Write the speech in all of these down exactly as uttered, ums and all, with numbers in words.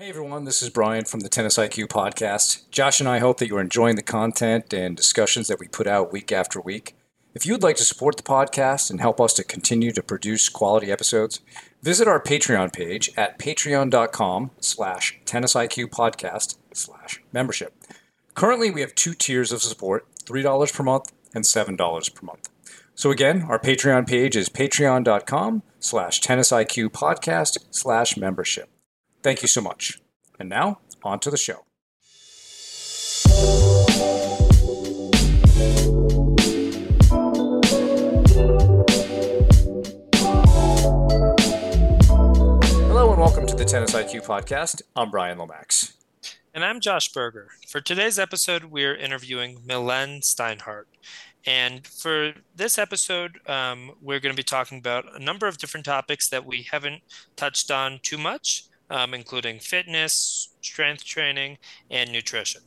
Hey everyone, this is Brian from the Tennis I Q podcast. Josh and I hope that you're enjoying the content and discussions that we put out week after week. If you would like to support the podcast and help us to continue to produce quality episodes, visit our Patreon page at patreon.com slash tennisiqpodcast slash membership. Currently, we have two tiers of support, three dollars per month and seven dollars per month. So again, our Patreon page is patreon.com slash tennisiqpodcast slash membership. Thank you so much. And now, on to the show. Hello and welcome to the Tennis I Q Podcast. I'm Brian Lomax. And I'm Josh Berger. For today's episode, we're interviewing Mylen Steinhardt. And for this episode, um, we're going to be talking about a number of different topics that we haven't touched on too much. Um, including fitness, strength training, and nutrition.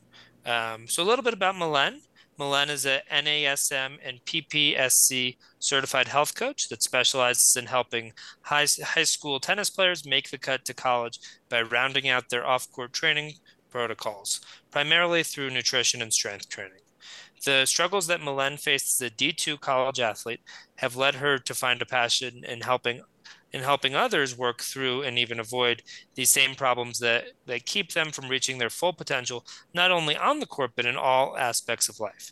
Um, so a little bit about Mylen. Mylen is a N A S M and P P S C certified health coach that specializes in helping high, high school tennis players make the cut to college by rounding out their off-court training protocols, primarily through nutrition and strength training. The struggles that Mylen faced as a D two college athlete have led her to find a passion in helping in helping others work through and even avoid these same problems that, that keep them from reaching their full potential, not only on the court, but in all aspects of life.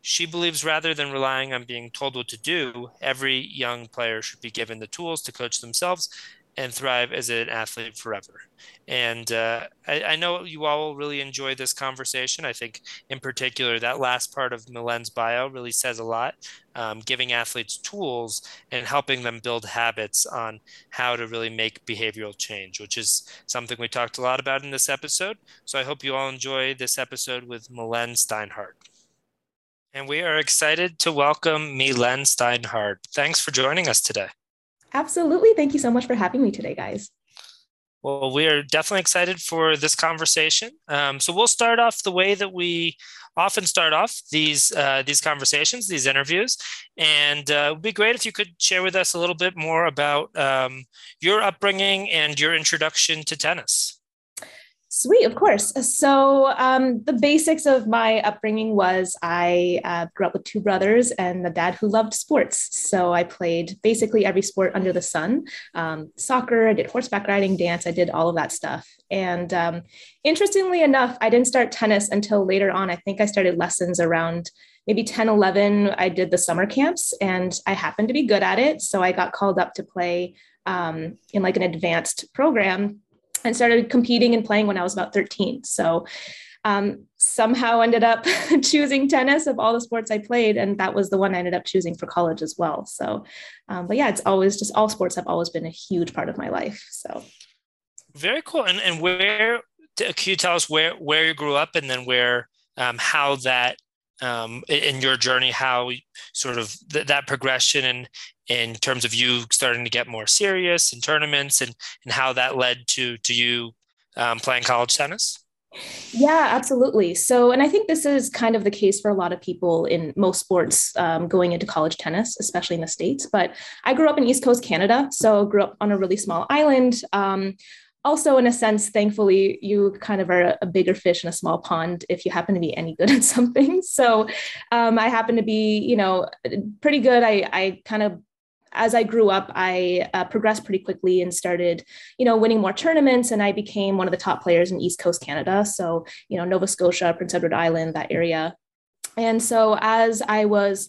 She believes rather than relying on being told what to do, every young player should be given the tools to coach themselves and thrive as an athlete forever. And uh, I, I know you all will really enjoy this conversation. I think in particular, that last part of Mylen's bio really says a lot, um, giving athletes tools and helping them build habits on how to really make behavioral change, which is something we talked a lot about in this episode. So I hope you all enjoy this episode with Mylen Steinhardt. And we are excited to welcome Mylen Steinhardt. Thanks for joining us today. Absolutely. Thank you so much for having me today, guys. Well, we are definitely excited for this conversation. Um, so we'll start off the way that we often start off these uh, these conversations, these interviews. And uh, it would be great if you could share with us a little bit more about um, your upbringing and your introduction to tennis. Sweet, of course. So um, the basics of my upbringing was I uh, grew up with two brothers and a dad who loved sports. So I played basically every sport under the sun, um, soccer, I did horseback riding, dance, I did all of that stuff. And um, interestingly enough, I didn't start tennis until later on. I think I started lessons around maybe ten, eleven. I did the summer camps and I happened to be good at it. So I got called up to play um, in like an advanced program and started competing and playing when I was about thirteen. So um, somehow ended up choosing tennis of all the sports I played. And that was the one I ended up choosing for college as well. So, um, but yeah, it's always just all sports have always been a huge part of my life. So very cool. And and where, can you tell us where, where you grew up and then where, um, how that um, in your journey, how sort of th- that progression and in terms of you starting to get more serious in tournaments and, and how that led to, to you um, playing college tennis? Yeah, absolutely. So, and I think this is kind of the case for a lot of people in most sports um, going into college tennis, especially in the States. But I grew up in East Coast Canada, so grew up on a really small island. Um, Also, in a sense, thankfully, you kind of are a bigger fish in a small pond if you happen to be any good at something. So um, I happen to be, you know, pretty good. I, I kind of, as I grew up, I uh, progressed pretty quickly and started, you know, winning more tournaments. And I became one of the top players in East Coast Canada. So, you know, Nova Scotia, Prince Edward Island, that area. And so as I was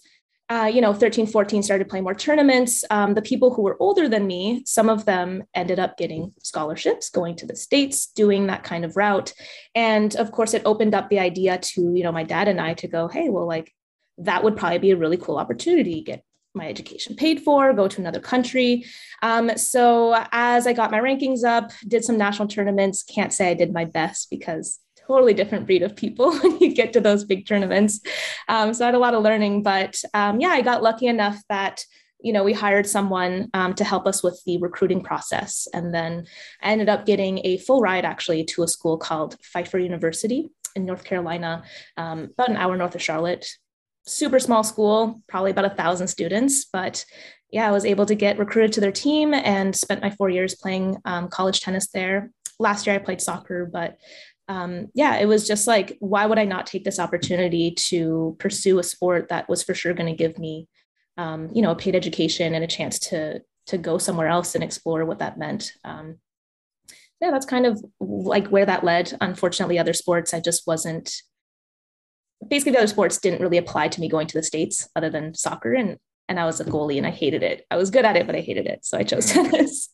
Uh, you know, thirteen, fourteen, started playing more tournaments. Um, the people who were older than me, some of them ended up getting scholarships, going to the States, doing that kind of route. And of course, it opened up the idea to, you know, my dad and I to go, hey, well, like, that would probably be a really cool opportunity, get my education paid for, go to another country. Um, so as I got my rankings up, did some national tournaments, can't say I did my best because totally different breed of people when you get to those big tournaments. Um, so I had a lot of learning, but um, yeah, I got lucky enough that, you know, we hired someone um, to help us with the recruiting process. And then I ended up getting a full ride actually to a school called Pfeiffer University in North Carolina, um, about an hour north of Charlotte. Super small school, probably about a thousand students, but yeah, I was able to get recruited to their team and spent my four years playing um, college tennis there. last year I played soccer, but um, yeah, it was just like, why would I not take this opportunity to pursue a sport that was for sure going to give me, um, you know, a paid education and a chance to, to go somewhere else and explore what that meant. Um, yeah, that's kind of like where that led. Unfortunately, other sports, I just wasn't, basically the other sports didn't really apply to me going to the States other than soccer. And, and I was a goalie and I hated it. I was good at it, but I hated it. So I chose tennis.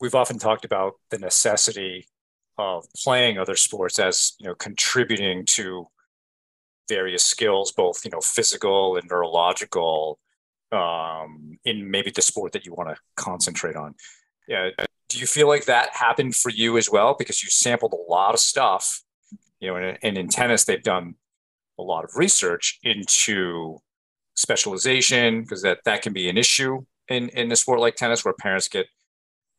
We've often talked about the necessity of playing other sports as, you know, contributing to various skills, both, you know, physical and neurological, um, in maybe the sport that you want to concentrate on. Yeah. Do you feel like that happened for you as well? Because you sampled a lot of stuff, you know, and, and in tennis, they've done a lot of research into specialization, because that, that can be an issue in, in a sport like tennis where parents get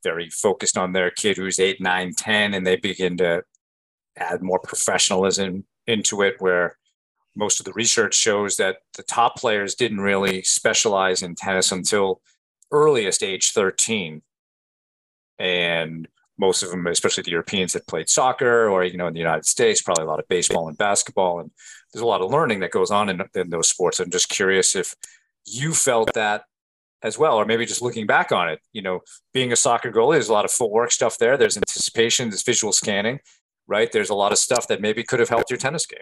very focused on their kid who's eight, nine, ten, and they begin to add more professionalism into it, where most of the research shows that the top players didn't really specialize in tennis until earliest age thirteen. And most of them, especially the Europeans that played soccer, or, you know, in the United States, probably a lot of baseball and basketball. And there's a lot of learning that goes on in, in those sports. I'm just curious if you felt that as well, or maybe just looking back on it, you know, being a soccer goalie, there's a lot of footwork stuff there. There's anticipation, there's visual scanning, right? There's a lot of stuff that maybe could have helped your tennis game.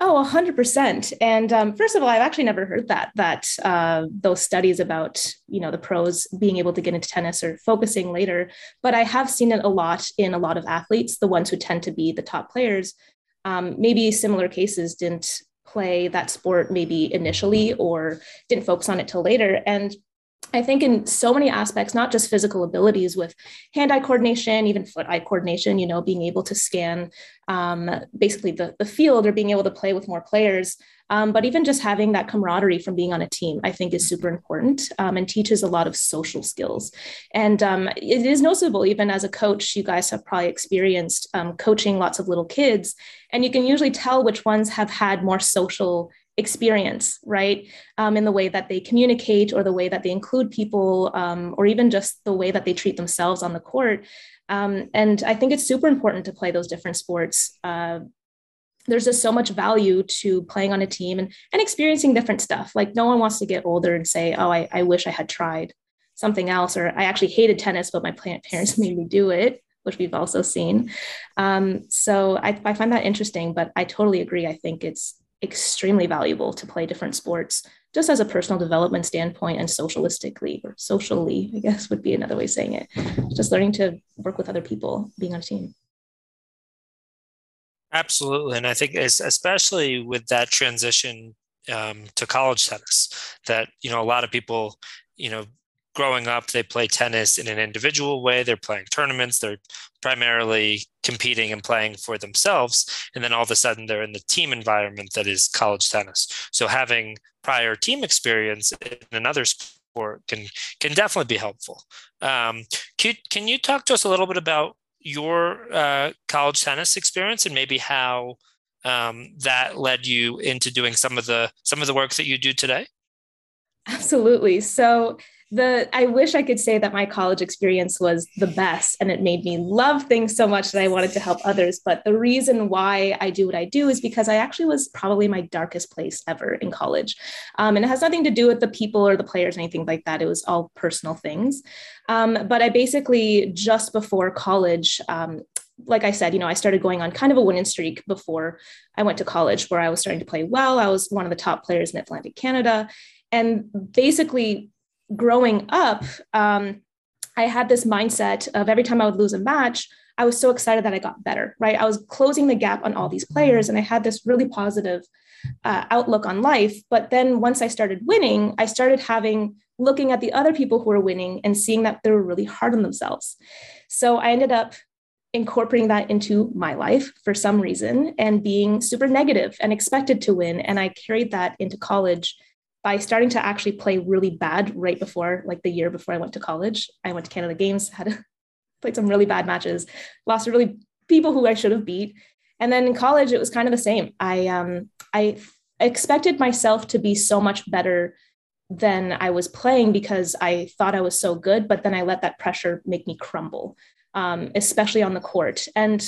Oh, a hundred percent. And um, first of all, I've actually never heard that, that uh, those studies about, you know, the pros being able to get into tennis or focusing later, but I have seen it a lot in a lot of athletes, the ones who tend to be the top players, um, maybe similar cases didn't play that sport maybe initially, or didn't focus on it till later. And I think in so many aspects, not just physical abilities with hand-eye coordination, even foot-eye coordination, you know, being able to scan um, basically the, the field or being able to play with more players, um, but even just having that camaraderie from being on a team, I think is super important um, and teaches a lot of social skills. And um, it is noticeable, even as a coach, you guys have probably experienced um, coaching lots of little kids, and you can usually tell which ones have had more social experience, right? Um, in the way that they communicate, or the way that they include people, um, or even just the way that they treat themselves on the court. Um, and I think it's super important to play those different sports. Uh, there's just so much value to playing on a team and, and experiencing different stuff. Like no one wants to get older and say, oh, I, I wish I had tried something else, or I actually hated tennis, but my parents made me do it, which we've also seen. Um, so I, I find that interesting, but I totally agree. I think it's extremely valuable to play different sports, just as a personal development standpoint and socialistically, or socially, I guess would be another way of saying it. Just learning to work with other people, being on a team. Absolutely. And I think it's especially with that transition um, to college tennis that, you know, a lot of people, you know, growing up, they play tennis in an individual way. They're playing tournaments. They're primarily competing and playing for themselves. And then all of a sudden they're in the team environment that is college tennis. So having prior team experience in another sport can, can definitely be helpful. Um, can, can you talk to us a little bit about your uh, college tennis experience and maybe how um, that led you into doing some of the, some of the work that you do today? Absolutely. So The I wish I could say that my college experience was the best and it made me love things so much that I wanted to help others. But the reason why I do what I do is because I actually was probably my darkest place ever in college. Um, and it has nothing to do with the people or the players or anything like that. It was all personal things. Um, but I basically just before college, um, like I said, you know, I started going on kind of a winning streak before I went to college where I was starting to play well. I was one of the top players in Atlantic Canada. And basically, growing up, um, I had this mindset of every time I would lose a match, I was so excited that I got better, right? I was closing the gap on all these players and I had this really positive uh, outlook on life. But then once I started winning, I started having looking at the other people who were winning and seeing that they were really hard on themselves. So I ended up incorporating that into my life for some reason and being super negative and expected to win. And I carried that into college by starting to actually play really bad right before, like the year before I went to college. I went to Canada Games, had played some really bad matches, lost to really people who I should have beat. And then in college, it was kind of the same. I um, I expected myself to be so much better than I was playing because I thought I was so good, but then I let that pressure make me crumble. um, especially on the court. And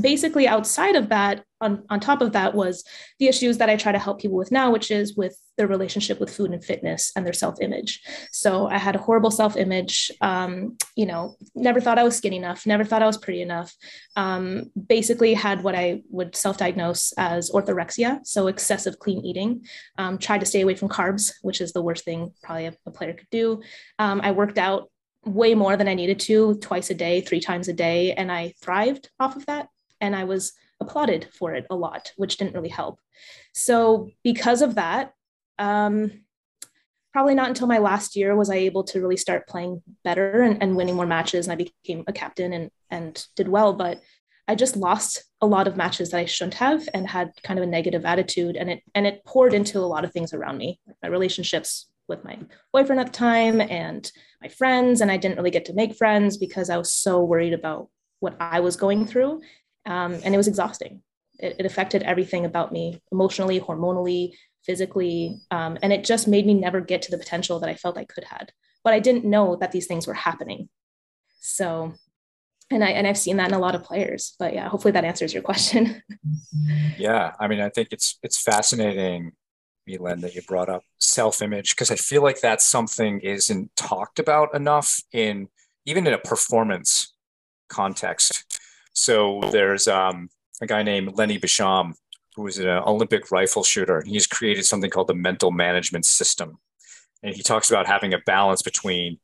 basically outside of that, on, on top of that was the issues that I try to help people with now, which is with their relationship with food and fitness and their self-image. So I had a horrible self-image, um, you know, never thought I was skinny enough, never thought I was pretty enough, um, basically had what I would self-diagnose as orthorexia, so excessive clean eating, um, tried to stay away from carbs, which is the worst thing probably a, a player could do. Um, I worked out way more than I needed to, twice a day, three times a day, and I thrived off of that. And I was applauded for it a lot, which didn't really help. So because of that, um, probably not until my last year was I able to really start playing better and, and winning more matches. And I became a captain and, and did well, but I just lost a lot of matches that I shouldn't have and had kind of a negative attitude. And it, and it poured into a lot of things around me, my relationships with my boyfriend at the time and my friends. And I didn't really get to make friends because I was so worried about what I was going through. Um, and it was exhausting. It, it affected everything about me emotionally, hormonally, physically. Um, and it just made me never get to the potential that I felt I could had, but I didn't know that these things were happening. So, and I, and I've seen that in a lot of players, but yeah, hopefully that answers your question. Yeah. I mean, I think it's, it's fascinating, Mylen, that you brought up self-image, because I feel like that's something isn't talked about enough in, even in a performance context. So there's um, a guy named Lanny Bassham, who is an Olympic rifle shooter, and he's created something called the mental management system. And he talks about having a balance between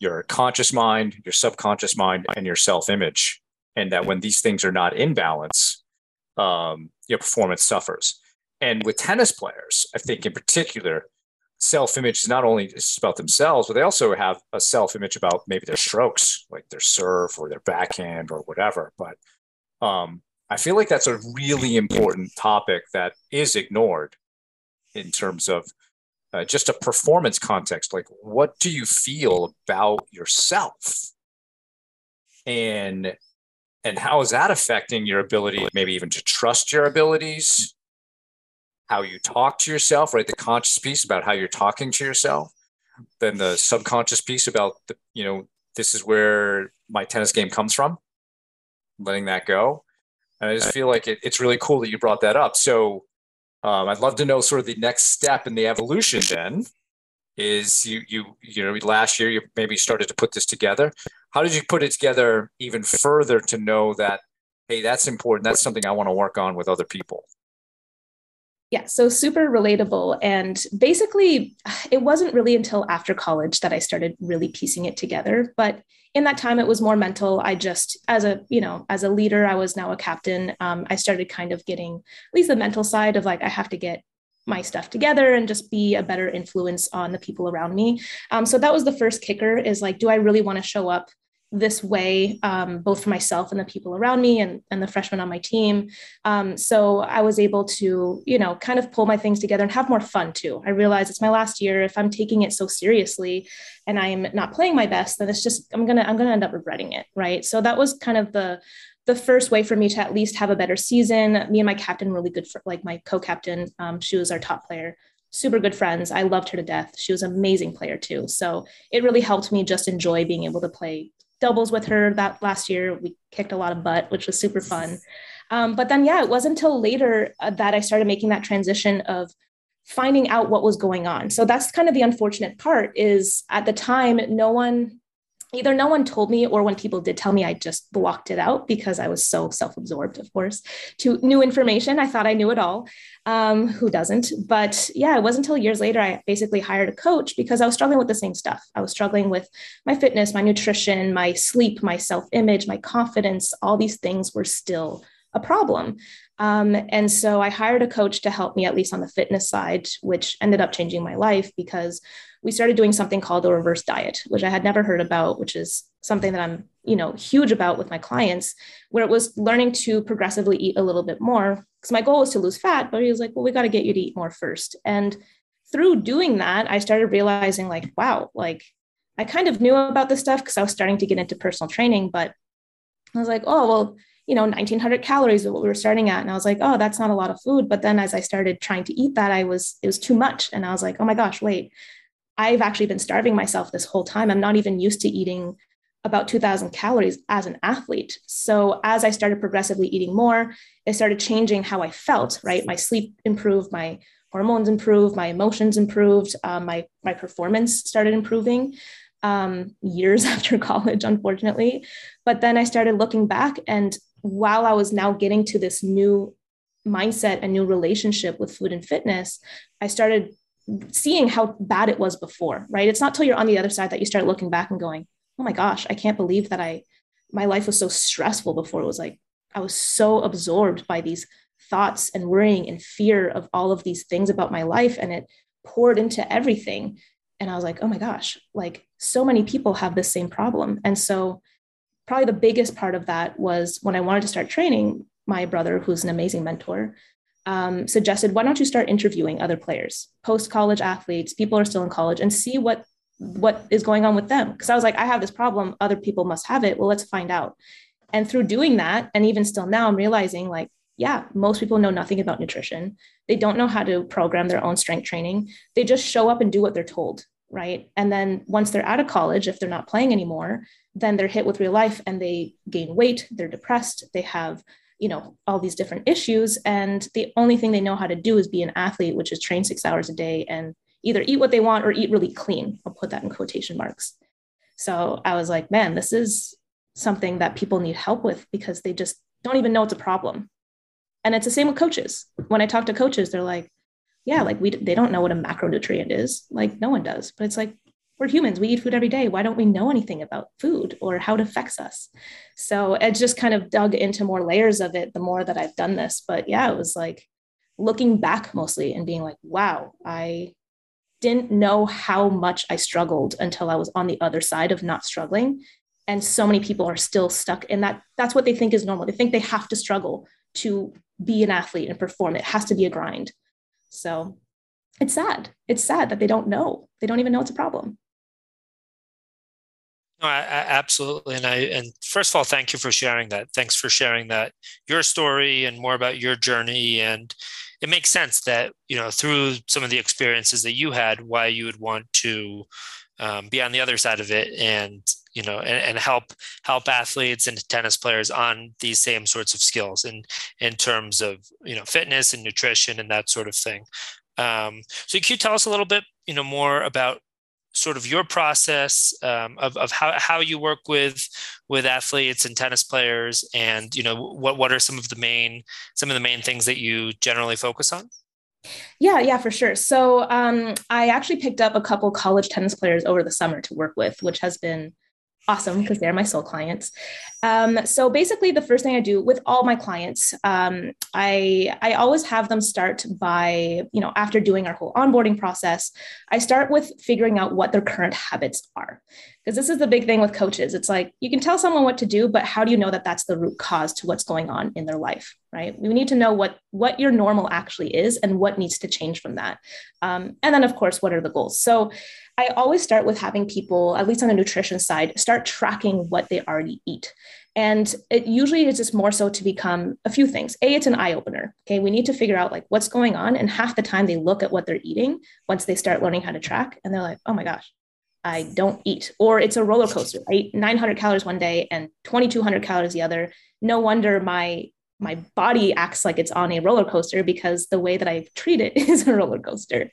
your conscious mind, your subconscious mind, and your self-image. And that when these things are not in balance, um, your performance suffers. And with tennis players, I think in particular, self-image is not only about themselves, but they also have a self-image about maybe their strokes, like their serve or their backhand or whatever. But um, I feel like that's a really important topic that is ignored in terms of uh, just a performance context. Like, what do you feel about yourself? And, and how is that affecting your ability, maybe even to trust your abilities? How you talk to yourself, right? The conscious piece about how you're talking to yourself, then the subconscious piece about, the, you know, this is where my tennis game comes from, letting that go. And I just feel like it, it's really cool that you brought that up. So um, I'd love to know sort of the next step in the evolution then is you, you, you know, last year you maybe started to put this together. How did you put it together even further to know that, hey, that's important. That's something I want to work on with other people. Yeah, so super relatable. And basically, it wasn't really until after college that I started really piecing it together. But in that time, it was more mental. I just, as a, you know, as a leader, I was now a captain. Um, I started kind of getting at least the mental side of like, I have to get my stuff together and just be a better influence on the people around me. Um, so that was the first kicker is like, do I really want to show up this way, um, both for myself and the people around me and, and the freshmen on my team. Um, so I was able to, you know, kind of pull my things together and have more fun too. I realized it's my last year. If I'm taking it so seriously and I'm not playing my best, then it's just, I'm going to, I'm going to end up regretting it. Right. So that was kind of the, the first way for me to at least have a better season. Me and my captain were really good for like my co-captain. Um, she was our top player. Super good friends. I loved her to death. She was an amazing player too. So it really helped me just enjoy being able to play doubles with her. That last year we kicked a lot of butt, which was super fun. Um, but then, yeah, it wasn't until later uh, that I started making that transition of finding out what was going on. So that's kind of the unfortunate part is at the time, no one, either no one told me, or when people did tell me, I just blocked it out because I was so self-absorbed, of course, to new information. I thought I knew it all. Um, who doesn't? But yeah, it wasn't until years later, I basically hired a coach because I was struggling with the same stuff. I was struggling with my fitness, my nutrition, my sleep, my self-image, my confidence. All these things were still a problem. Um, and so I hired a coach to help me, at least on the fitness side, which ended up changing my life because we started doing something called the reverse diet, which I had never heard about, which is something that I'm, you know, huge about with my clients, where it was learning to progressively eat a little bit more because my goal was to lose fat, but he was like, well, we got to get you to eat more first. And through doing that, I started realizing like, wow, like I kind of knew about this stuff because I was starting to get into personal training, but I was like, oh, well, you know, nineteen hundred calories is what we were starting at. And I was like, oh, that's not a lot of food. But then as I started trying to eat that, I was, it was too much. And I was like, oh my gosh, wait, I've actually been starving myself this whole time. I'm not even used to eating about two thousand calories as an athlete. So as I started progressively eating more, it started changing how I felt, right? My sleep improved, my hormones improved, my emotions improved, uh, my, my performance started improving um, years after college, unfortunately. But then I started looking back, and while I was now getting to this new mindset and new relationship with food and fitness, I started seeing how bad it was before, right? It's not till you're on the other side that you start looking back and going, oh my gosh, I can't believe that I, my life was so stressful before. It was like, I was so absorbed by these thoughts and worrying and fear of all of these things about my life. And it poured into everything. And I was like, oh my gosh, like so many people have this same problem. And so probably the biggest part of that was when I wanted to start training, my brother, who's an amazing mentor, um, suggested, why don't you start interviewing other players, post-college athletes, people who are still in college, and see what what is going on with them. Because I was like, I have this problem. Other people must have it. Well, let's find out. And through doing that, and even still now, I'm realizing like, yeah, most people know nothing about nutrition. They don't know how to program their own strength training. They just show up and do what they're told, right? And then once they're out of college, if they're not playing anymore, then they're hit with real life and they gain weight, they're depressed, they have, you know, all these different issues. And the only thing they know how to do is be an athlete, which is train six hours a day and either eat what they want or eat really clean. I'll put that in quotation marks. So I was like, man, this is something that people need help with because they just don't even know it's a problem. And it's the same with coaches. When I talk to coaches, they're like, yeah, like we, they don't know what a macronutrient is. Like no one does, but it's like, we're humans. We eat food every day. Why don't we know anything about food or how it affects us? So it just kind of dug into more layers of it, the more that I've done this, but yeah, it was like looking back mostly and being like, wow, I didn't know how much I struggled until I was on the other side of not struggling. And so many people are still stuck in that. That's what they think is normal. They think they have to struggle to be an athlete and perform. It has to be a grind. So it's sad. It's sad that they don't know. They don't even know it's a problem. No, I, I, absolutely. And I, and first of all, thank you for sharing that. Thanks for sharing that, your story and more about your journey. And it makes sense that, you know, through some of the experiences that you had, why you would want to um, be on the other side of it and, you know, and, and help, help athletes and tennis players on these same sorts of skills and in terms of, you know, fitness and nutrition and that sort of thing. Um, so can you tell us a little bit, you know, more about sort of your process um, of, of how, how you work with, with athletes and tennis players and, you know, what, what are some of the main, some of the main things that you generally focus on? Yeah, yeah, for sure. So um, I actually picked up a couple college tennis players over the summer to work with, which has been awesome because they're my sole clients. Um, so basically the first thing I do with all my clients, um, I, I always have them start by, you know, after doing our whole onboarding process, I start with figuring out what their current habits are. Because this is the big thing with coaches. It's like, you can tell someone what to do, but how do you know that that's the root cause to what's going on in their life, right? We need to know what, what your normal actually is and what needs to change from that. Um, and then of course, what are the goals? So I always start with having people, at least on the nutrition side, start tracking what they already eat. And it usually is just more so to become a few things. A, it's an eye opener. Okay. We need to figure out like what's going on. And half the time they look at what they're eating once they start learning how to track and they're like, oh my gosh, I don't eat. Or it's a roller coaster. I eat nine hundred calories one day and twenty-two hundred calories the other. No wonder my, my body acts like it's on a roller coaster because the way that I treat it is a roller coaster.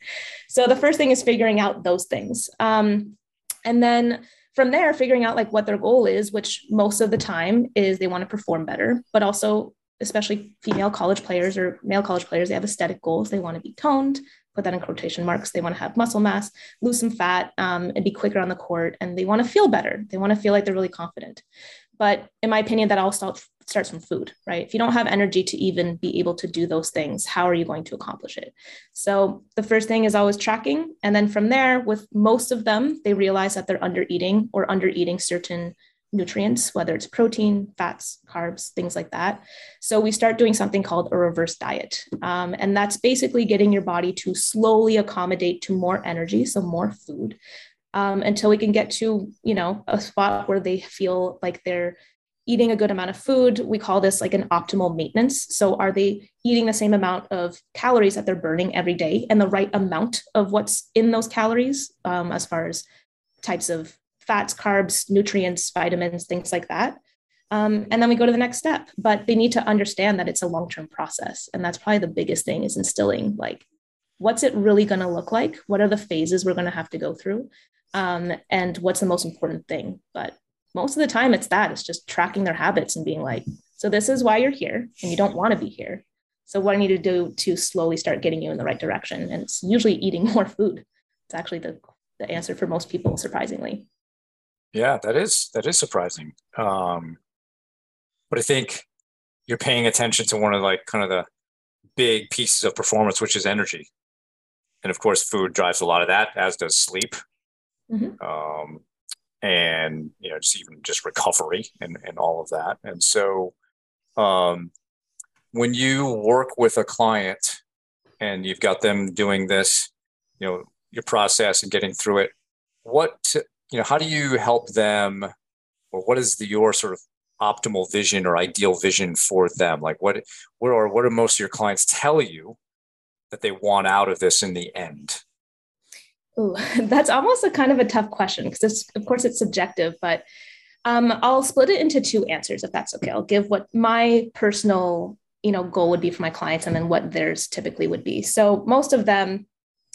So the first thing is figuring out those things. Um, and then from there, figuring out like what their goal is, which most of the time is they want to perform better, but also especially female college players or male college players, they have aesthetic goals. They want to be toned, put that in quotation marks. They want to have muscle mass, lose some fat, um, and be quicker on the court. And they want to feel better. They want to feel like they're really confident. But in my opinion, that all starts starts from food, right? If you don't have energy to even be able to do those things, how are you going to accomplish it? So the first thing is always tracking. And then from there, with most of them, they realize that they're under eating or under eating certain nutrients, whether it's protein, fats, carbs, things like that. So we start doing something called a reverse diet. Um, and that's basically getting your body to slowly accommodate to more energy, so more food, um, until we can get to, you know, a spot where they feel like they're eating a good amount of food. We call this like an optimal maintenance. So are they eating the same amount of calories that they're burning every day and the right amount of what's in those calories, um, as far as types of fats, carbs, nutrients, vitamins, things like that. Um, and then we go to the next step, but they need to understand that it's a long-term process. And that's probably the biggest thing, is instilling, like, what's it really going to look like? What are the phases we're going to have to go through? Um, and what's the most important thing? But most of the time it's that, it's just tracking their habits and being like, so this is why you're here and you don't want to be here. So what I need to do to slowly start getting you in the right direction. And it's usually eating more food. It's actually the, the answer for most people, surprisingly. Yeah, that is, that is surprising. Um, but I think you're paying attention to one of like kind of the big pieces of performance, which is energy. And of course, food drives a lot of that, as does sleep. Mm-hmm. Um, and, you know, just even just recovery and, and all of that. And so um, when you work with a client and you've got them doing this, you know, your process and getting through it, what, you know, how do you help them, or what is the, your sort of optimal vision or ideal vision for them? Like what, what are, what do most of your clients tell you that they want out of this in the end? Ooh, that's almost a kind of a tough question, because it's, of course, it's subjective, but um, I'll split it into two answers, if that's okay. I'll give what my personal, you know, goal would be for my clients, and then what theirs typically would be. So most of them,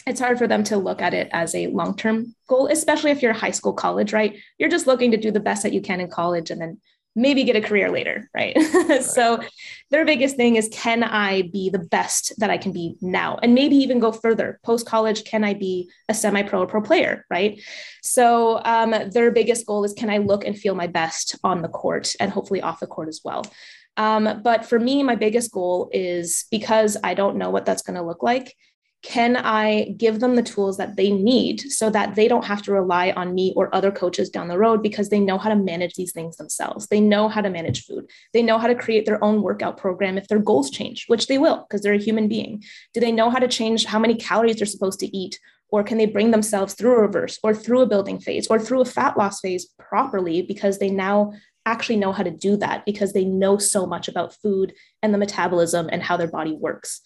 it's hard for them to look at it as a long-term goal, especially if you're high school, college, right? You're just looking to do the best that you can in college and then maybe get a career later, right? Right. So their biggest thing is, can I be the best that I can be now? And maybe even go further. Post-college, can I be a semi-pro or pro player, right? So um, their biggest goal is, can I look and feel my best on the court and hopefully off the court as well? Um, but for me, my biggest goal is, because I don't know what that's going to look like, can I give them the tools that they need so that they don't have to rely on me or other coaches down the road, because they know how to manage these things themselves. They know how to manage food. They know how to create their own workout program if their goals change, which they will, because they're a human being. Do they know how to change how many calories they're supposed to eat? Or can they bring themselves through a reverse or through a building phase or through a fat loss phase properly, because they now actually know how to do that, because they know so much about food and the metabolism and how their body works.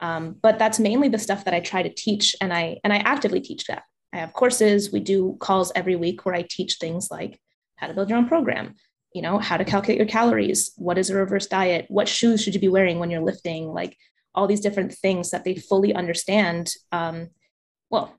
Um, but that's mainly the stuff that I try to teach. And I, and I actively teach that. I have courses. We do calls every week where I teach things like how to build your own program, you know, how to calculate your calories. What is a reverse diet? What shoes should you be wearing when you're lifting? Like all these different things that they fully understand. Um, well,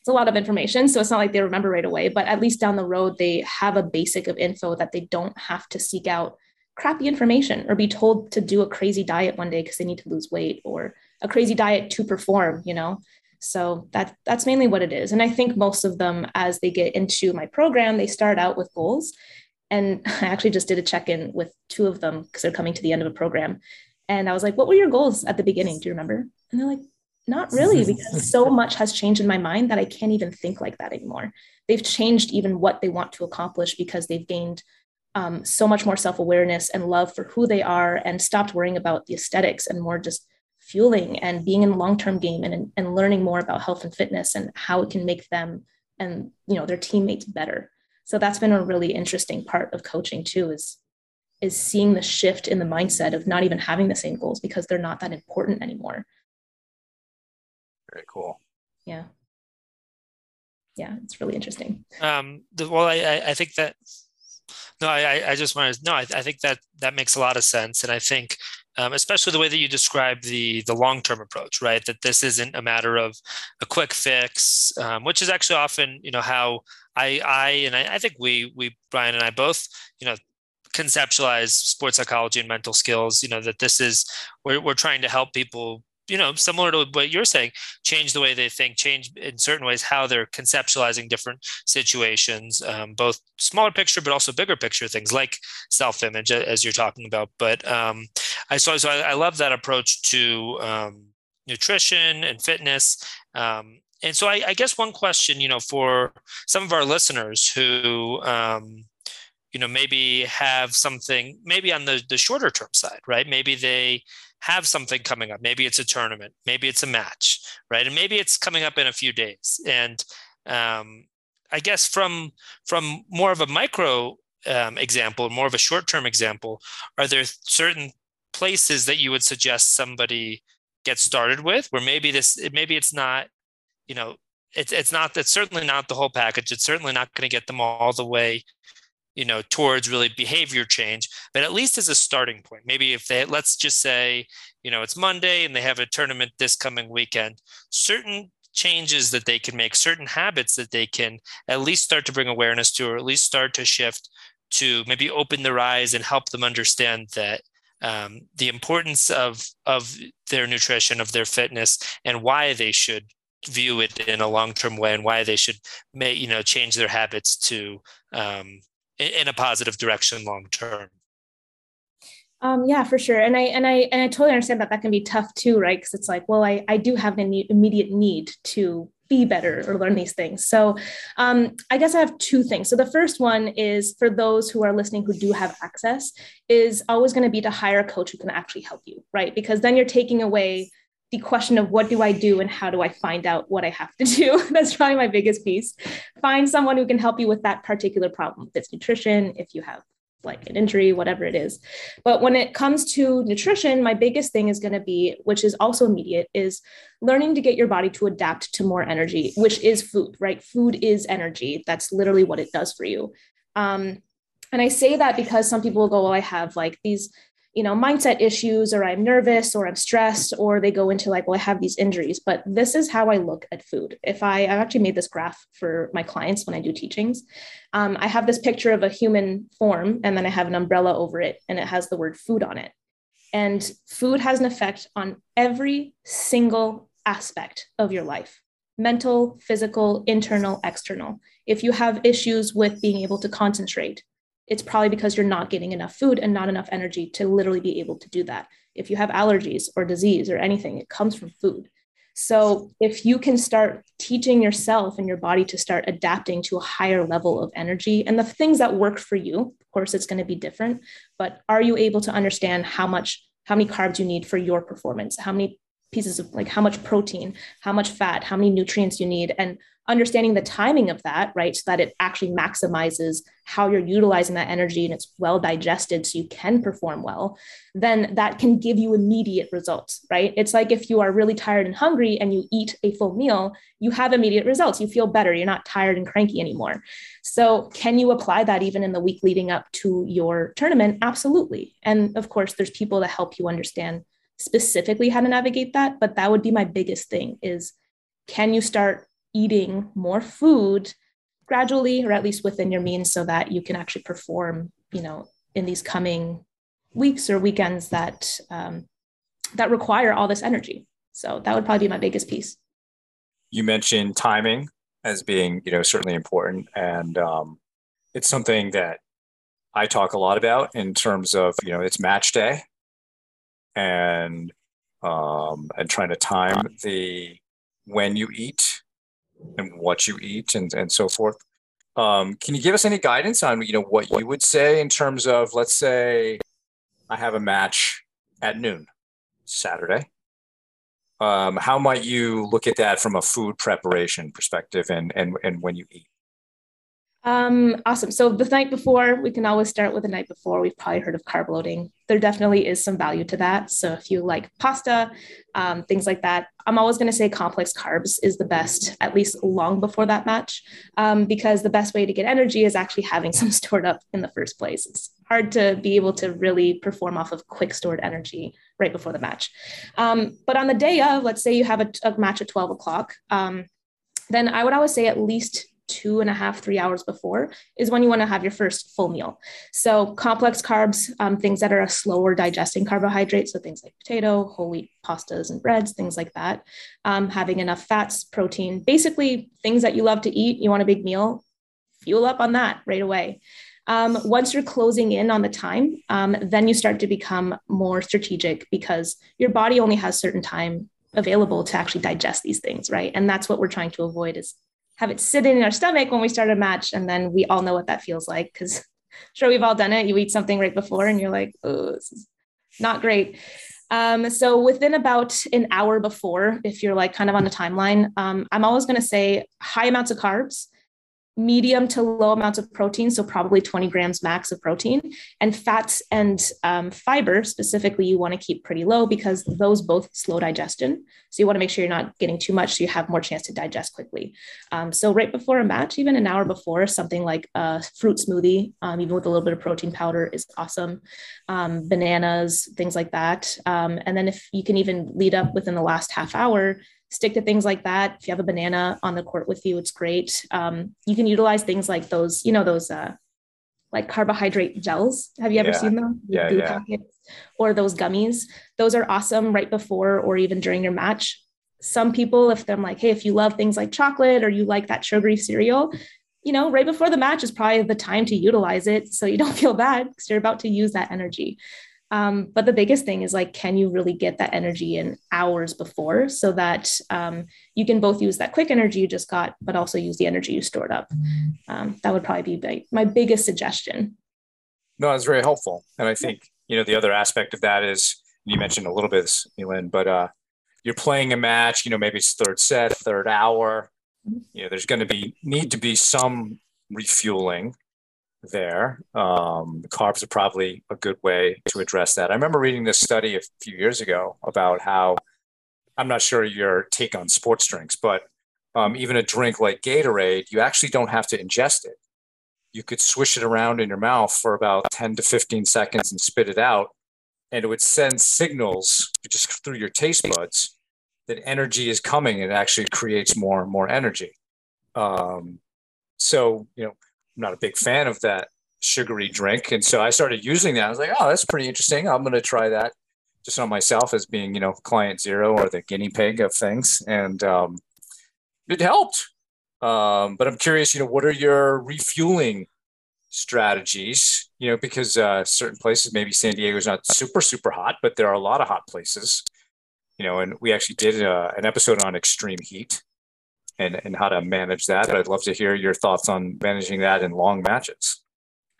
it's a lot of information, so it's not like they remember right away, but at least down the road, they have a basic of info that they don't have to seek out crappy information or be told to do a crazy diet one day because they need to lose weight, or a crazy diet to perform, you know? So that that's mainly what it is. And I think most of them, as they get into my program, they start out with goals. And I actually just did a check-in with two of them because they're coming to the end of a program. And I was like, what were your goals at the beginning? Do you remember? And they're like, not really, because so much has changed in my mind that I can't even think like that anymore. They've changed even what they want to accomplish, because they've gained Um, so much more self-awareness and love for who they are, and stopped worrying about the aesthetics and more just fueling and being in the long-term game, and, and learning more about health and fitness and how it can make them and, you know, their teammates better. So that's been a really interesting part of coaching too, is, is seeing the shift in the mindset of not even having the same goals, because they're not that important anymore. Very cool. Yeah. Yeah. It's really interesting. Um, well, I, I think that No, I, I just want to, no, I, I think that that makes a lot of sense. And I think, um, especially the way that you describe the the long-term approach, right? That this isn't a matter of a quick fix, um, which is actually often, you know, how I, I, and I, I think we, we, Brian and I both, you know, conceptualize sports psychology and mental skills, you know, that this is, we're, we're trying to help people, you know, similar to what you're saying, change the way they think, change in certain ways how they're conceptualizing different situations, um, both smaller picture, but also bigger picture things like self-image, as you're talking about. But um, I so, so I, I love that approach to um, nutrition and fitness. Um, and so I, I guess one question, you know, for some of our listeners who, um, you know, maybe have something, maybe on the, the shorter term side, right? Maybe they have something coming up. Maybe it's a tournament, maybe it's a match, right? And maybe it's coming up in a few days. And um, I guess from, from more of a micro um, example, more of a short-term example, are there certain places that you would suggest somebody get started with, where maybe this, maybe it's not, you know, it's it's not, that's certainly not the whole package. It's certainly not going to get them all the way, you know, towards really behavior change, but at least as a starting point. Maybe if they, let's just say, you know, it's Monday and they have a tournament this coming weekend, certain changes that they can make, certain habits that they can at least start to bring awareness to, or at least start to shift to, maybe open their eyes and help them understand that um, the importance of, of their nutrition, of their fitness, and why they should view it in a long-term way, and why they should may, you know, change their habits to um, in a positive direction long-term. Um, yeah, for sure. And I, and I, and I totally understand that that can be tough too, right? Cause it's like, well, I, I do have an immediate need to be better or learn these things. So um, I guess I have two things. So the first one is, for those who are listening who do have access, is always going to be to hire a coach who can actually help you, right? Because then you're taking away the question of, what do I do and how do I find out what I have to do? That's probably my biggest piece. Find someone who can help you with that particular problem. If it's nutrition, if you have like an injury, whatever it is. But when it comes to nutrition, my biggest thing is going to be, which is also immediate, is learning to get your body to adapt to more energy, which is food, right? Food is energy. That's literally what it does for you. Um, and I say that because some people will go, well, I have like these, you know, mindset issues, or I'm nervous, or I'm stressed, or they go into like, well, I have these injuries. But this is how I look at food. If I, I've actually made this graph for my clients when I do teachings. Um, I have this picture of a human form, and then I have an umbrella over it, and it has the word food on it. And food has an effect on every single aspect of your life: mental, physical, internal, external. If you have issues with being able to concentrate, it's probably because you're not getting enough food and not enough energy to literally be able to do that. If you have allergies or disease or anything, it comes from food. So if you can start teaching yourself and your body to start adapting to a higher level of energy and the things that work for you, of course, it's going to be different, but are you able to understand how much, how many carbs you need for your performance? How many pieces of like, how much protein, how much fat, how many nutrients you need, and understanding the timing of that, right? So that it actually maximizes how you're utilizing that energy and it's well digested so you can perform well, then that can give you immediate results, right? It's like if you are really tired and hungry and you eat a full meal, you have immediate results. You feel better. You're not tired and cranky anymore. So can you apply that even in the week leading up to your tournament? Absolutely. And of course, there's people to help you understand specifically how to navigate that, but that would be my biggest thing is, can you start eating more food gradually, or at least within your means, so that you can actually perform, you know, in these coming weeks or weekends that, um, that require all this energy. So that would probably be my biggest piece. You mentioned timing as being, you know, certainly important. And um, it's something that I talk a lot about in terms of, you know, it's match day and, um, and trying to time the, when you eat and what you eat and, and so forth. Um, can you give us any guidance on, you know, what you would say in terms of, let's say I have a match at noon, Saturday. Um, how might you look at that from a food preparation perspective and, and, and when you eat? Um, awesome. So the night before, we can always start with the night before. We've probably heard of carb loading. There definitely is some value to that. So if you like pasta, um, things like that, I'm always going to say complex carbs is the best, at least long before that match, um, because the best way to get energy is actually having some stored up in the first place. It's hard to be able to really perform off of quick stored energy right before the match. Um, but on the day of, let's say you have a, a match at twelve o'clock, um, then I would always say at least two and a half, three hours before is when you want to have your first full meal. So complex carbs, um, things that are a slower digesting carbohydrate. So things like potato, whole wheat, pastas and breads, things like that. Um, having enough fats, protein, basically things that you love to eat. You want a big meal, fuel up on that right away. Um, once you're closing in on the time, um, then you start to become more strategic because your body only has certain time available to actually digest these things, right? And that's what we're trying to avoid is have it sit in our stomach when we start a match. And then we all know what that feels like, because sure, we've all done it. You eat something right before and you're like, oh, this is not great. Um, so within about an hour before, if you're like kind of on a timeline, um, I'm always going to say high amounts of carbs, medium to low amounts of protein, so probably twenty grams max of protein, and fats and um, fiber specifically you want to keep pretty low because those both slow digestion. So you want to make sure you're not getting too much so you have more chance to digest quickly. Um, so right before a match, even an hour before, something like a fruit smoothie, um, even with a little bit of protein powder is awesome. Um, bananas, things like that. Um, and then if you can even lead up within the last half hour, stick to things like that. If you have a banana on the court with you, it's great. Um, you can utilize things like those, you know, those uh, like carbohydrate gels. Have you ever yeah. seen them? Yeah, yeah. Packets, or those gummies. Those are awesome right before or even during your match. Some people, if they're like, hey, if you love things like chocolate or you like that sugary cereal, you know, right before the match is probably the time to utilize it so you don't feel bad because you're about to use that energy. Um, but the biggest thing is like, can you really get that energy in hours before so that um, you can both use that quick energy you just got, but also use the energy you stored up? Um, that would probably be big, my biggest suggestion. No, that's very helpful. And I think, you know, the other aspect of that is, you mentioned a little bit this, Mylen, but uh, you're playing a match, you know, maybe it's third set, third hour, you know, there's going to be need to be some refueling there. Um, the carbs are probably a good way to address that. I remember reading this study a few years ago about how, I'm not sure your take on sports drinks, but um, even a drink like Gatorade, you actually don't have to ingest it. You could swish it around in your mouth for about ten to fifteen seconds and spit it out. And it would send signals just through your taste buds that energy is coming, and it actually creates more and more energy. Um, so, you know, I'm not a big fan of that sugary drink. And so I started using that. I was like, oh, that's pretty interesting. I'm going to try that just on myself as being, you know, client zero or the guinea pig of things. And um, it helped. Um, but I'm curious, you know, what are your refueling strategies? You know, because uh, certain places, maybe San Diego's not super, super hot, but there are a lot of hot places, you know, and we actually did uh, an episode on extreme heat. And, and how to manage that. But I'd love to hear your thoughts on managing that in long matches.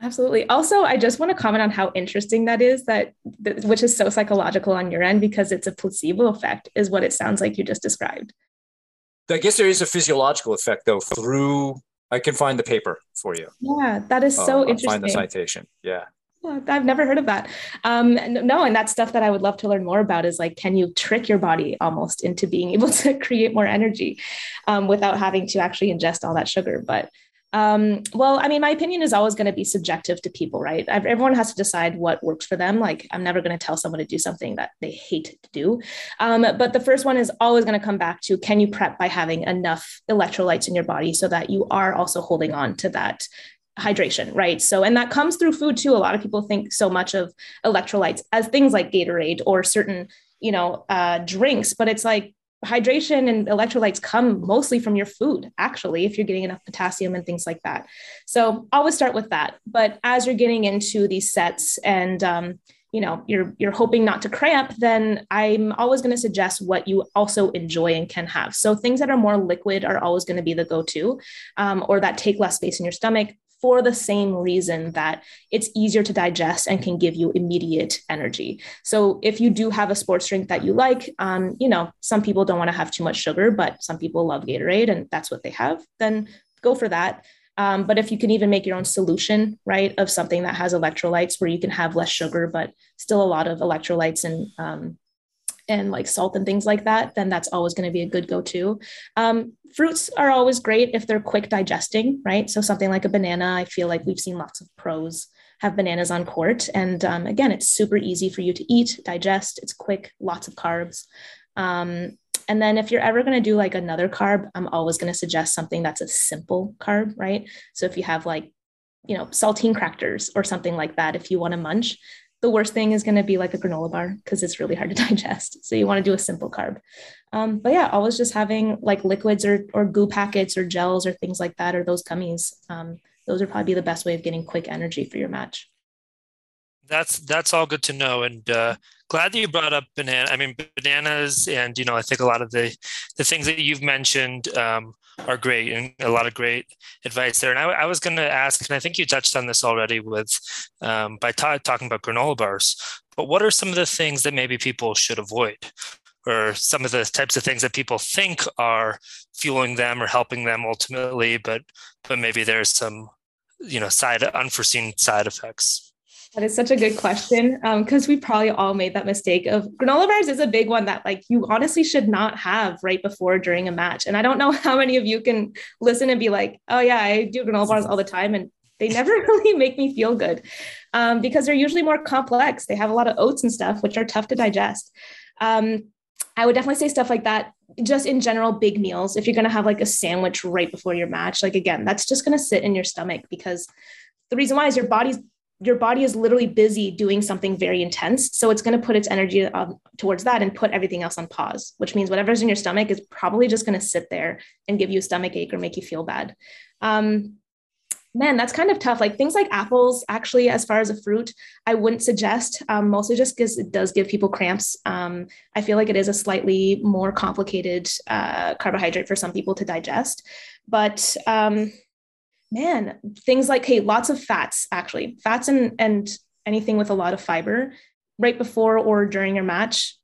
Absolutely. Also, I just want to comment on how interesting that is, that th- which is so psychological on your end, because it's a placebo effect is what it sounds like you just described. I guess there is a physiological effect though through, I can find the paper for you. Yeah, that is so um, interesting. I'll find the citation. Yeah. I've never heard of that. Um, no, and that's stuff that I would love to learn more about is like, can you trick your body almost into being able to create more energy um, without having to actually ingest all that sugar? But um, well, I mean, my opinion is always going to be subjective to people, right? Everyone has to decide what works for them. Like, I'm never going to tell someone to do something that they hate to do. Um, but the first one is always going to come back to, can you prep by having enough electrolytes in your body so that you are also holding on to that hydration, right? So, and that comes through food too. A lot of people think so much of electrolytes as things like Gatorade or certain, you know, uh, drinks, but it's like hydration and electrolytes come mostly from your food, actually, if you're getting enough potassium and things like that. So always start with that. But as you're getting into these sets and, um, you know, you're, you're hoping not to cramp, then I'm always going to suggest what you also enjoy and can have. So things that are more liquid are always going to be the go-to, um, or that take less space in your stomach, for the same reason that it's easier to digest and can give you immediate energy. So if you do have a sports drink that you like, um, you know, some people don't want to have too much sugar, but some people love Gatorade and that's what they have, then go for that. Um, but if you can even make your own solution, right, of something that has electrolytes where you can have less sugar, but still a lot of electrolytes and, um, and like salt and things like that, then that's always going to be a good go-to. Um, fruits are always great if they're quick digesting, right? So something like a banana, I feel like we've seen lots of pros have bananas on court. And um, again, it's super easy for you to eat, digest, it's quick, lots of carbs. Um, and then if you're ever going to do like another carb, I'm always going to suggest something that's a simple carb, right? So if you have like, you know, saltine crackers or something like that, if you want to munch, the worst thing is going to be like a granola bar because it's really hard to digest. So you want to do a simple carb. Um, but yeah, always just having like liquids or or goo packets or gels or things like that, or those gummies. Um, those are probably the best way of getting quick energy for your match. That's that's all good to know. And uh, glad that you brought up banana. I mean, bananas and, you know, I think a lot of the, the things that you've mentioned um, are great and a lot of great advice there. And I, I was going to ask, and I think you touched on this already with um, by t- talking about granola bars, but what are some of the things that maybe people should avoid or some of the types of things that people think are fueling them or helping them ultimately, but but maybe there's some, you know, side unforeseen side effects. That is such a good question, because um, we probably all made that mistake of granola bars is a big one that like you honestly should not have right before or during a match. And I don't know how many of you can listen and be like, oh yeah, I do granola bars all the time. And they never really make me feel good um, because they're usually more complex. They have a lot of oats and stuff, which are tough to digest. Um, I would definitely say stuff like that. Just in general, big meals. If you're going to have like a sandwich right before your match, like, again, that's just going to sit in your stomach, because the reason why is your body's Your body is literally busy doing something very intense. So it's going to put its energy um, towards that and put everything else on pause, which means whatever's in your stomach is probably just going to sit there and give you a stomach ache or make you feel bad. Um, man, that's kind of tough. Like things like apples, actually, as far as a fruit, I wouldn't suggest, um, mostly just because it does give people cramps. Um, I feel like it is a slightly more complicated uh, carbohydrate for some people to digest, but um Man, things like, hey, lots of fats, actually, fats and, and anything with a lot of fiber right before or during your match,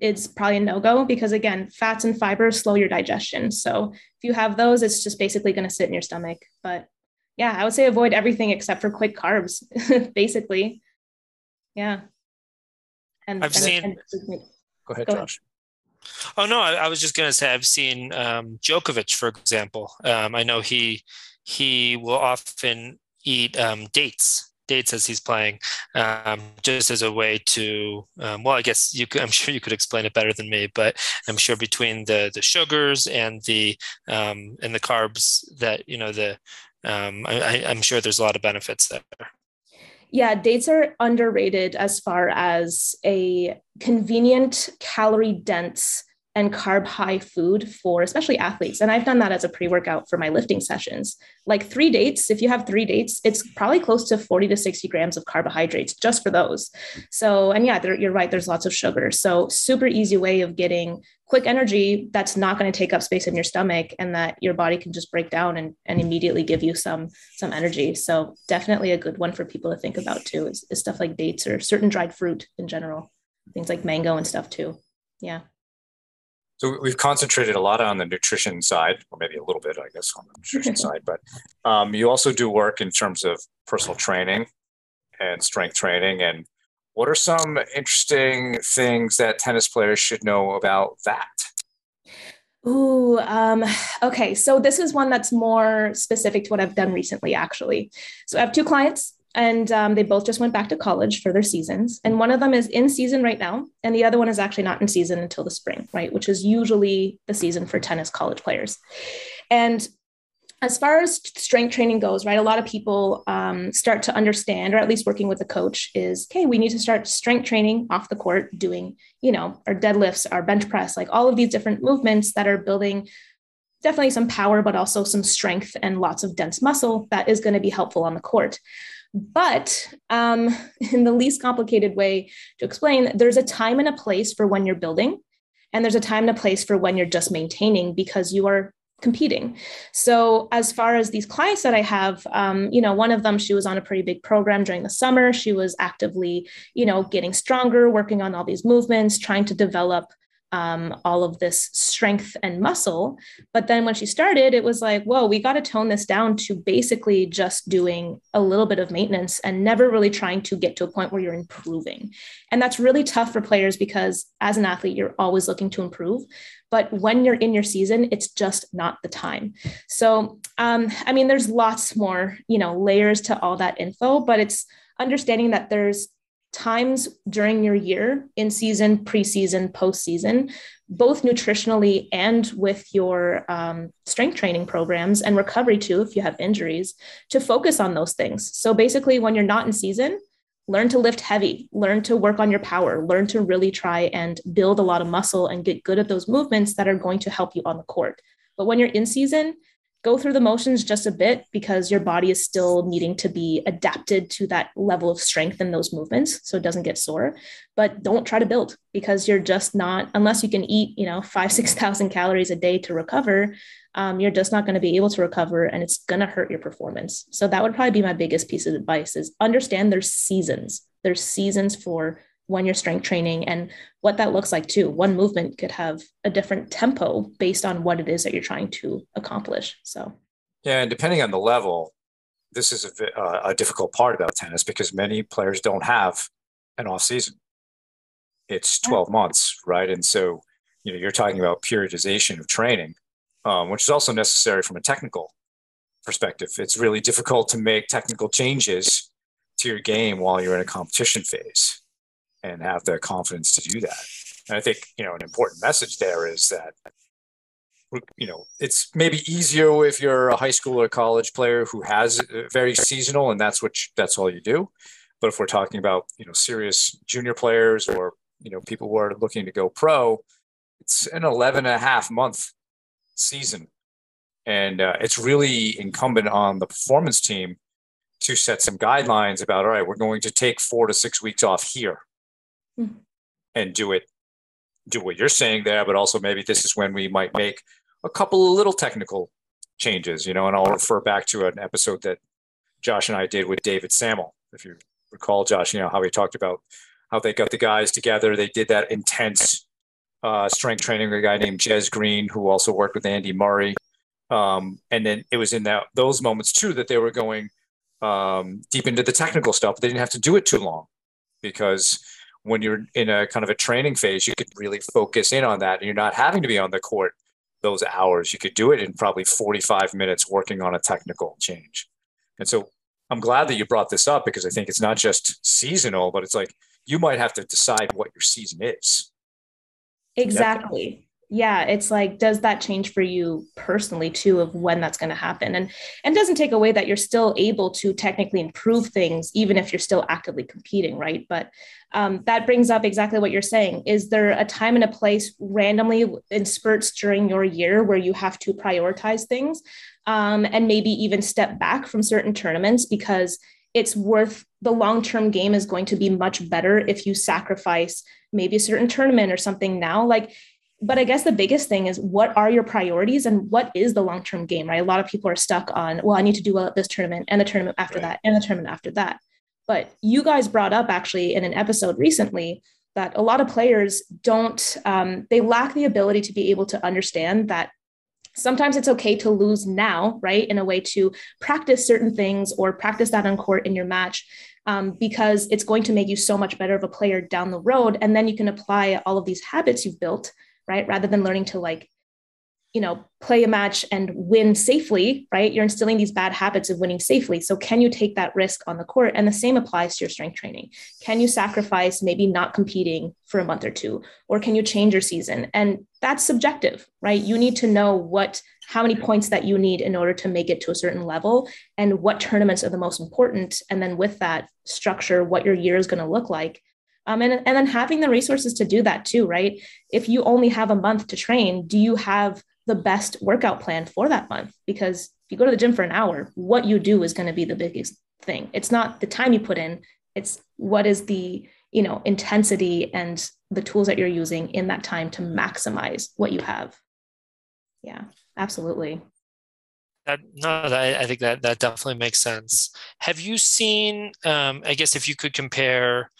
it's probably a no-go, because again, fats and fiber slow your digestion. So if you have those, it's just basically going to sit in your stomach. But yeah, I would say avoid everything except for quick carbs, basically. Yeah. And I've and, seen. And, and, go ahead, go Josh. Ahead. Oh, no, I, I was just going to say, I've seen um, Djokovic, for example. Um, I know he. He will often eat um, dates, dates as he's playing, um, just as a way to, um, well, I guess you could, I'm sure you could explain it better than me, but I'm sure between the the sugars and the um, and the carbs that, you know, the um, I, I'm sure there's a lot of benefits there. Yeah, dates are underrated as far as a convenient, calorie dense and carb high food for especially athletes. And I've done that as a pre-workout for my lifting sessions, like three dates. If you have three dates, it's probably close to forty to sixty grams of carbohydrates just for those. So, and yeah, you're right. There's lots of sugar. So super easy way of getting quick energy that's not going to take up space in your stomach and that your body can just break down and, and immediately give you some, some energy. So definitely a good one for people to think about too, is, is stuff like dates or certain dried fruit in general, things like mango and stuff too. Yeah. So we've concentrated a lot on the nutrition side, or maybe a little bit, I guess, on the nutrition side, but um, you also do work in terms of personal training and strength training. And what are some interesting things that tennis players should know about that? Ooh, um, okay. So this is one that's more specific to what I've done recently, actually. So I have two clients. And um, they both just went back to college for their seasons. And one of them is in season right now. And the other one is actually not in season until the spring, right? Which is usually the season for tennis college players. And as far as strength training goes, right, a lot of people um, start to understand, or at least working with a coach is, okay, we need to start strength training off the court, doing, you know, our deadlifts, our bench press, like all of these different movements that are building definitely some power, but also some strength and lots of dense muscle that is going to be helpful on the court. But um, in the least complicated way to explain, there's a time and a place for when you're building, and there's a time and a place for when you're just maintaining because you are competing. So as far as these clients that I have, um, you know, one of them, she was on a pretty big program during the summer. She was actively, you know, getting stronger, working on all these movements, trying to develop Um, all of this strength and muscle. But then when she started, it was like, whoa, we got to tone this down to basically just doing a little bit of maintenance and never really trying to get to a point where you're improving. And that's really tough for players because as an athlete, you're always looking to improve. But when you're in your season, it's just not the time. So, um, I mean, there's lots more, you know, layers to all that info, but it's understanding that there's times during your year, in season, preseason, postseason, both nutritionally and with your um, strength training programs and recovery too, if you have injuries, to focus on those things. So basically when you're not in season, learn to lift heavy, learn to work on your power, learn to really try and build a lot of muscle and get good at those movements that are going to help you on the court. But when you're in season, go through the motions just a bit because your body is still needing to be adapted to that level of strength in those movements so it doesn't get sore, but don't try to build because you're just not, unless you can eat, you know, five, six thousand calories a day to recover, um, you're just not going to be able to recover and it's going to hurt your performance. So that would probably be my biggest piece of advice is understand there's seasons, there's seasons for when you're strength training and what that looks like too. One movement could have a different tempo based on what it is that you're trying to accomplish. So, yeah, and depending on the level, this is a, uh, a difficult part about tennis because many players don't have an off season. It's twelve yeah. months, right? And so, you know, you're talking about periodization of training, um, which is also necessary from a technical perspective. It's really difficult to make technical changes to your game while you're in a competition phase and have the confidence to do that. And I think, you know, an important message there is that, you know, it's maybe easier if you're a high school or college player who has very seasonal and that's what you, that's all you do. But if we're talking about, you know, serious junior players or, you know, people who are looking to go pro, it's an eleven and a half month season. And uh, it's really incumbent on the performance team to set some guidelines about, all right, we're going to take four to six weeks off here mm-hmm. and do it, do what you're saying there, but also maybe this is when we might make a couple of little technical changes, you know, and I'll refer back to an episode that Josh and I did with David Sammel. If you recall, Josh, you know, how we talked about how they got the guys together. They did that intense uh, strength training with a guy named Jez Green, who also worked with Andy Murray. Um, and then it was in that, those moments too, that they were going um, deep into the technical stuff. But they didn't have to do it too long because when you're in a kind of a training phase, you could really focus in on that. And you're not having to be on the court those hours. You could do it in probably forty-five minutes working on a technical change. And so I'm glad that you brought this up because I think it's not just seasonal, but it's like you might have to decide what your season is. Exactly. Yeah. It's like, does that change for you personally too, of when that's going to happen? And, and doesn't take away that you're still able to technically improve things, even if you're still actively competing. Right. But um, that brings up exactly what you're saying. Is there a time and a place randomly in spurts during your year where you have to prioritize things um, and maybe even step back from certain tournaments because it's worth the long-term game is going to be much better if you sacrifice maybe a certain tournament or something now, like, but I guess the biggest thing is what are your priorities and what is the long-term game, right? A lot of people are stuck on, well, I need to do well at this tournament and the tournament after right. that and the tournament after that. But you guys brought up actually in an episode recently that a lot of players don't, um, they lack the ability to be able to understand that sometimes it's okay to lose now, right? In a way to practice certain things or practice that on court in your match. Um, because it's going to make you so much better of a player down the road. And then you can apply all of these habits you've built, right? Rather than learning to like, you know, play a match and win safely, right? You're instilling these bad habits of winning safely. So can you take that risk on the court? And the same applies to your strength training. Can you sacrifice maybe not competing for a month or two, or can you change your season? And that's subjective, right? You need to know what, how many points that you need in order to make it to a certain level and what tournaments are the most important. And then with that structure, what your year is going to look like. Um, and, and then having the resources to do that too, right? If you only have a month to train, do you have the best workout plan for that month? Because if you go to the gym for an hour, what you do is going to be the biggest thing. It's not the time you put in, it's what is the, you know, intensity and the tools that you're using in that time to maximize what you have. Yeah, absolutely. That, no, that, I think that that definitely makes sense. Have you seen, um, I guess if you could compare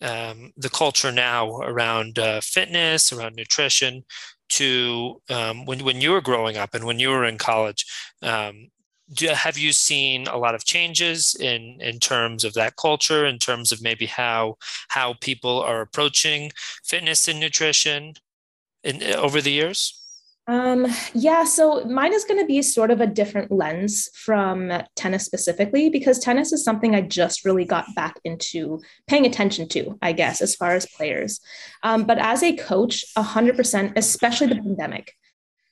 um, the culture now around uh, fitness, around nutrition, to um, when when you were growing up and when you were in college, um, do, have you seen a lot of changes in in terms of that culture, in terms of maybe how how people are approaching fitness and nutrition in, over the years? Um, yeah, so mine is going to be sort of a different lens from tennis specifically, because tennis is something I just really got back into paying attention to, I guess, as far as players. Um, but as a coach, one hundred percent, especially the pandemic.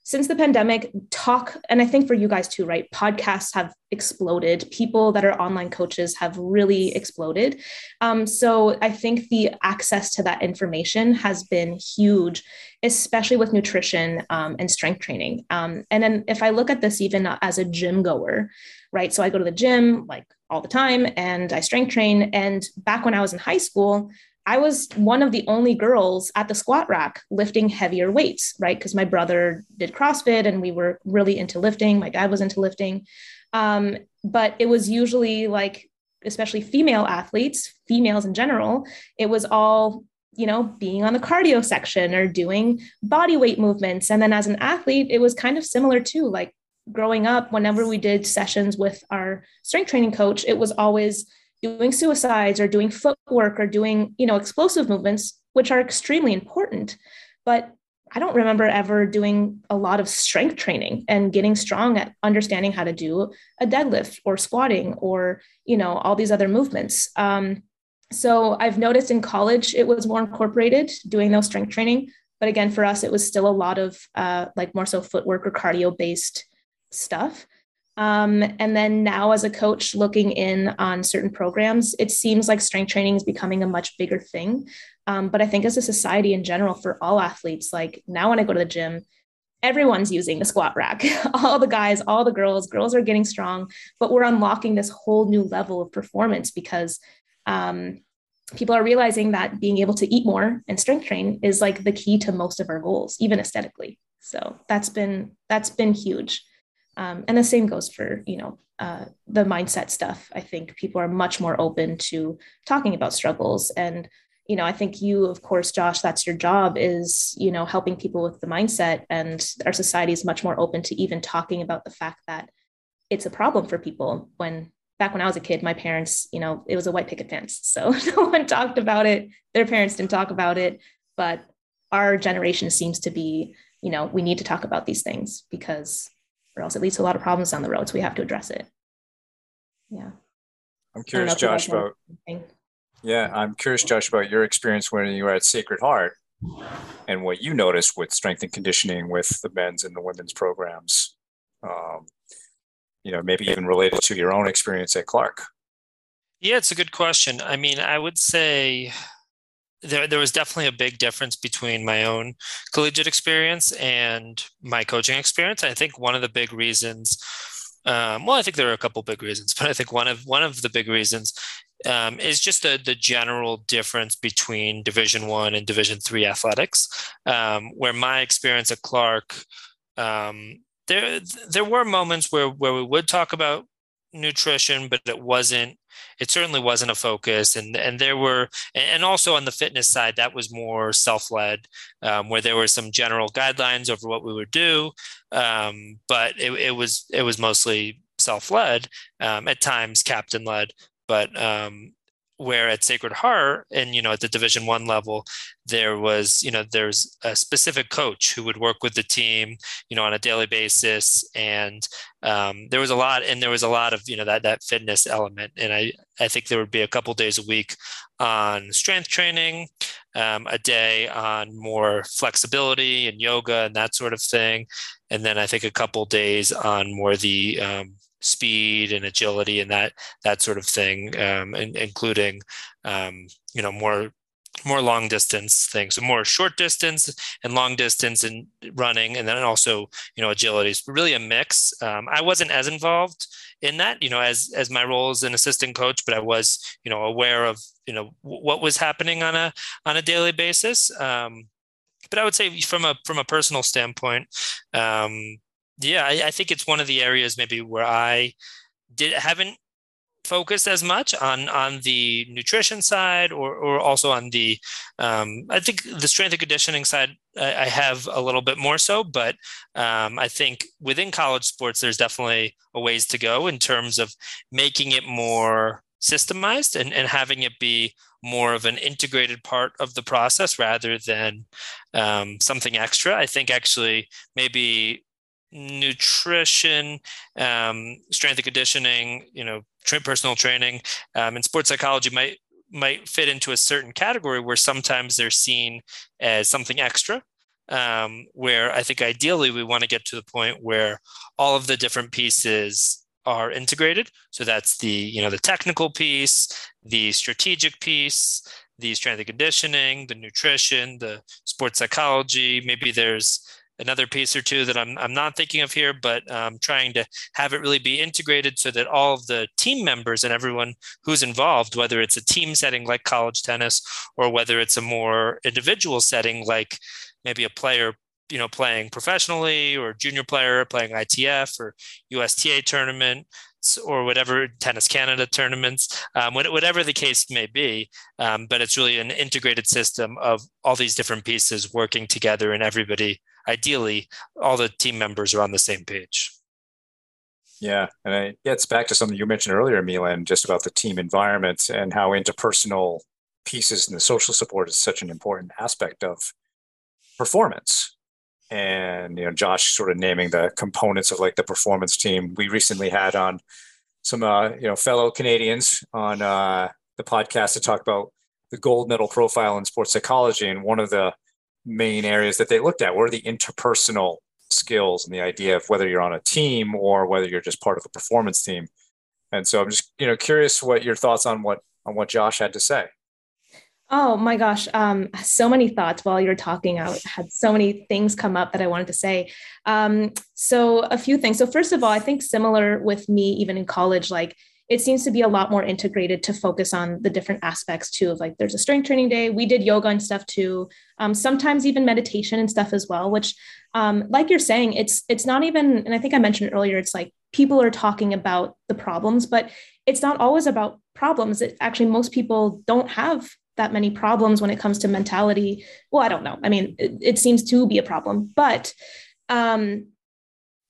Since the pandemic, talk, and I think for you guys too, right? Podcasts have exploded. People that are online coaches have really exploded. Um, so I think the access to that information has been huge, especially with nutrition um, and strength training. Um, and then if I look at this, even as a gym goer, right? So I go to the gym like all the time and I strength train. And back when I was in high school, I was one of the only girls at the squat rack lifting heavier weights, right? Because my brother did CrossFit and we were really into lifting. My dad was into lifting. Um, but it was usually like especially female athletes, females in general, it was all, you know, being on the cardio section or doing body weight movements. And then as an athlete, it was kind of similar too. Like growing up, whenever we did sessions with our strength training coach, it was always doing suicides or doing footwork or doing, you know, explosive movements, which are extremely important. But I don't remember ever doing a lot of strength training and getting strong at understanding how to do a deadlift or squatting or, you know, all these other movements. Um, so I've noticed in college, it was more incorporated doing those strength training. But again, for us, it was still a lot of uh, like more so footwork or cardio based stuff. Um, and then now as a coach looking in on certain programs, it seems like strength training is becoming a much bigger thing. Um, but I think as a society in general, for all athletes, like now when I go to the gym, everyone's using the squat rack, all the guys, all the girls, girls are getting strong, but we're unlocking this whole new level of performance because um, people are realizing that being able to eat more and strength train is like the key to most of our goals, even aesthetically. So that's been, that's been huge. Um, and the same goes for, you know, uh, the mindset stuff. I think people are much more open to talking about struggles. And, you know, I think you, of course, Josh, that's your job is, you know, helping people with the mindset, and our society is much more open to even talking about the fact that it's a problem for people. When back when I was a kid, my parents, you know, it was a white picket fence. So no one talked about it. Their parents didn't talk about it, but our generation seems to be, you know, we need to talk about these things because or else it leads to a lot of problems down the road. So we have to address it. Yeah. I'm curious, Josh, about, yeah, I'm curious, Josh, about your experience when you were at Sacred Heart and what you noticed with strength and conditioning with the men's and the women's programs, um, you know, maybe even related to your own experience at Clark. Yeah, it's a good question. I mean, I would say there there was definitely a big difference between my own collegiate experience and my coaching experience. I think one of the big reasons, um, well, I think there are a couple big reasons, but I think one of one of the big reasons um, is just the, the general difference between Division One and Division Three athletics, um, where my experience at Clark, um, there there were moments where where we would talk about nutrition, but it wasn't, it certainly wasn't a focus. And, and there were, and also on the fitness side, that was more self-led, um, where there were some general guidelines over what we would do. Um, but it, it was, it was mostly self-led, um, at times captain-led, but, um, where at Sacred Heart and, you know, at the Division One level, there was, you know, there's a specific coach who would work with the team, you know, on a daily basis. And um, there was a lot, and there was a lot of, you know, that, that fitness element. And I, I think there would be a couple days a week on strength training, um, a day on more flexibility and yoga and that sort of thing. And then I think a couple days on more the, um, speed and agility and that that sort of thing, um, and including um, you know more more long distance things, so more short distance and long distance and running, and then also you know agility is really a mix. Um, I wasn't as involved in that, you know, as as my role as an assistant coach, but I was you know aware of you know what was happening on a on a daily basis. Um, but I would say from a from a personal standpoint. Um, Yeah, I, I think it's one of the areas maybe where I did haven't focused as much on on the nutrition side, or or also on the um, I think the strength and conditioning side I, I have a little bit more so, but um, I think within college sports there's definitely a ways to go in terms of making it more systemized and, and having it be more of an integrated part of the process rather than um, something extra. I think actually maybe nutrition, um, strength and conditioning, you know, tra- personal training, um, and sports psychology might might fit into a certain category where sometimes they're seen as something extra. Um, where I think ideally we want to get to the point where all of the different pieces are integrated. So that's the you know the technical piece, the strategic piece, the strength and conditioning, the nutrition, the sports psychology. Maybe there's another piece or two that I'm I'm not thinking of here, but um, trying to have it really be integrated so that all of the team members and everyone who's involved, whether it's a team setting like college tennis, or whether it's a more individual setting like maybe a player, you know, playing professionally or junior player playing I T F or U S T A tournament, or whatever, Tennis Canada tournaments, um, whatever the case may be. Um, but it's really an integrated system of all these different pieces working together, and everybody, ideally, all the team members are on the same page. Yeah, and it gets back to something you mentioned earlier, Mylen, just about the team environment and how interpersonal pieces and the social support is such an important aspect of performance. And, you know, Josh sort of naming the components of like the performance team. We recently had on some, uh, you know, fellow Canadians on uh, the podcast to talk about the gold medal profile in sports psychology. And one of the main areas that they looked at were the interpersonal skills and the idea of whether you're on a team or whether you're just part of a performance team. And so I'm just, you know, curious what your thoughts on what, on what Josh had to say. Oh my gosh, um, so many thoughts while you're talking. I had so many things come up that I wanted to say. Um, so a few things. So first of all, I think similar with me, even in college, like it seems to be a lot more integrated to focus on the different aspects too. Of like, there's a strength training day. We did yoga and stuff too. Um, sometimes even meditation and stuff as well. Which, um, like you're saying, it's it's not even. And I think I mentioned earlier, it's like people are talking about the problems, but it's not always about problems. It, actually, most people don't have that many problems when it comes to mentality. Well, I don't know. I mean, it, it seems to be a problem, but um,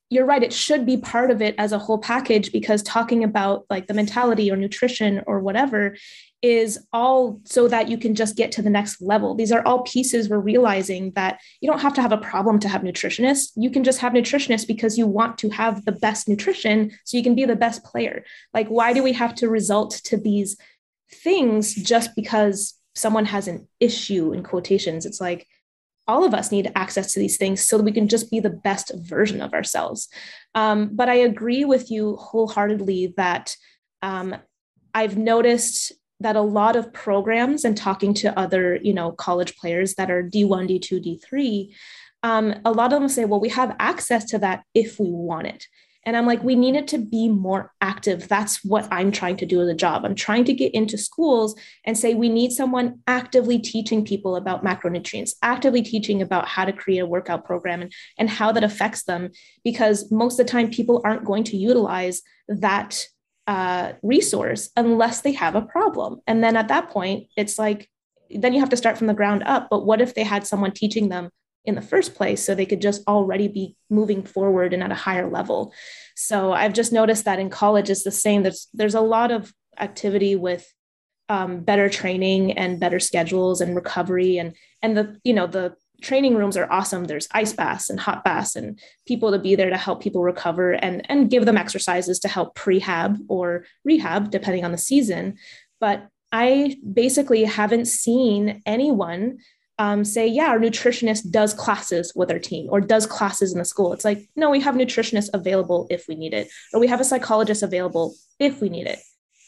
you're right. It should be part of it as a whole package, because talking about like the mentality or nutrition or whatever is all so that you can just get to the next level. These are all pieces we're realizing that you don't have to have a problem to have nutritionists. You can just have nutritionists because you want to have the best nutrition so you can be the best player. Like, why do we have to resort to these things just because someone has an issue, in quotations? It's like, all of us need access to these things so that we can just be the best version of ourselves. Um, but I agree with you wholeheartedly that um, I've noticed that a lot of programs, and talking to other, you know, college players that are D one, D two, D three, um, a lot of them say, well, we have access to that if we want it. And I'm like, we need it to be more active. That's what I'm trying to do as a job. I'm trying to get into schools and say, we need someone actively teaching people about macronutrients, actively teaching about how to create a workout program and, and how that affects them. Because most of the time people aren't going to utilize that uh, resource unless they have a problem. And then at that point, it's like, then you have to start from the ground up. But what if they had someone teaching them in the first place, so they could just already be moving forward and at a higher level? So I've just noticed that in college, it's the same. There's, there's a lot of activity with um, better training and better schedules and recovery, and, and the, you know, the training rooms are awesome. There's ice baths and hot baths and people to be there to help people recover and, and give them exercises to help prehab or rehab, depending on the season. But I basically haven't seen anyone Um, say, yeah, our nutritionist does classes with our team or does classes in the school. It's like, no, we have nutritionists available if we need it, or we have a psychologist available if we need it.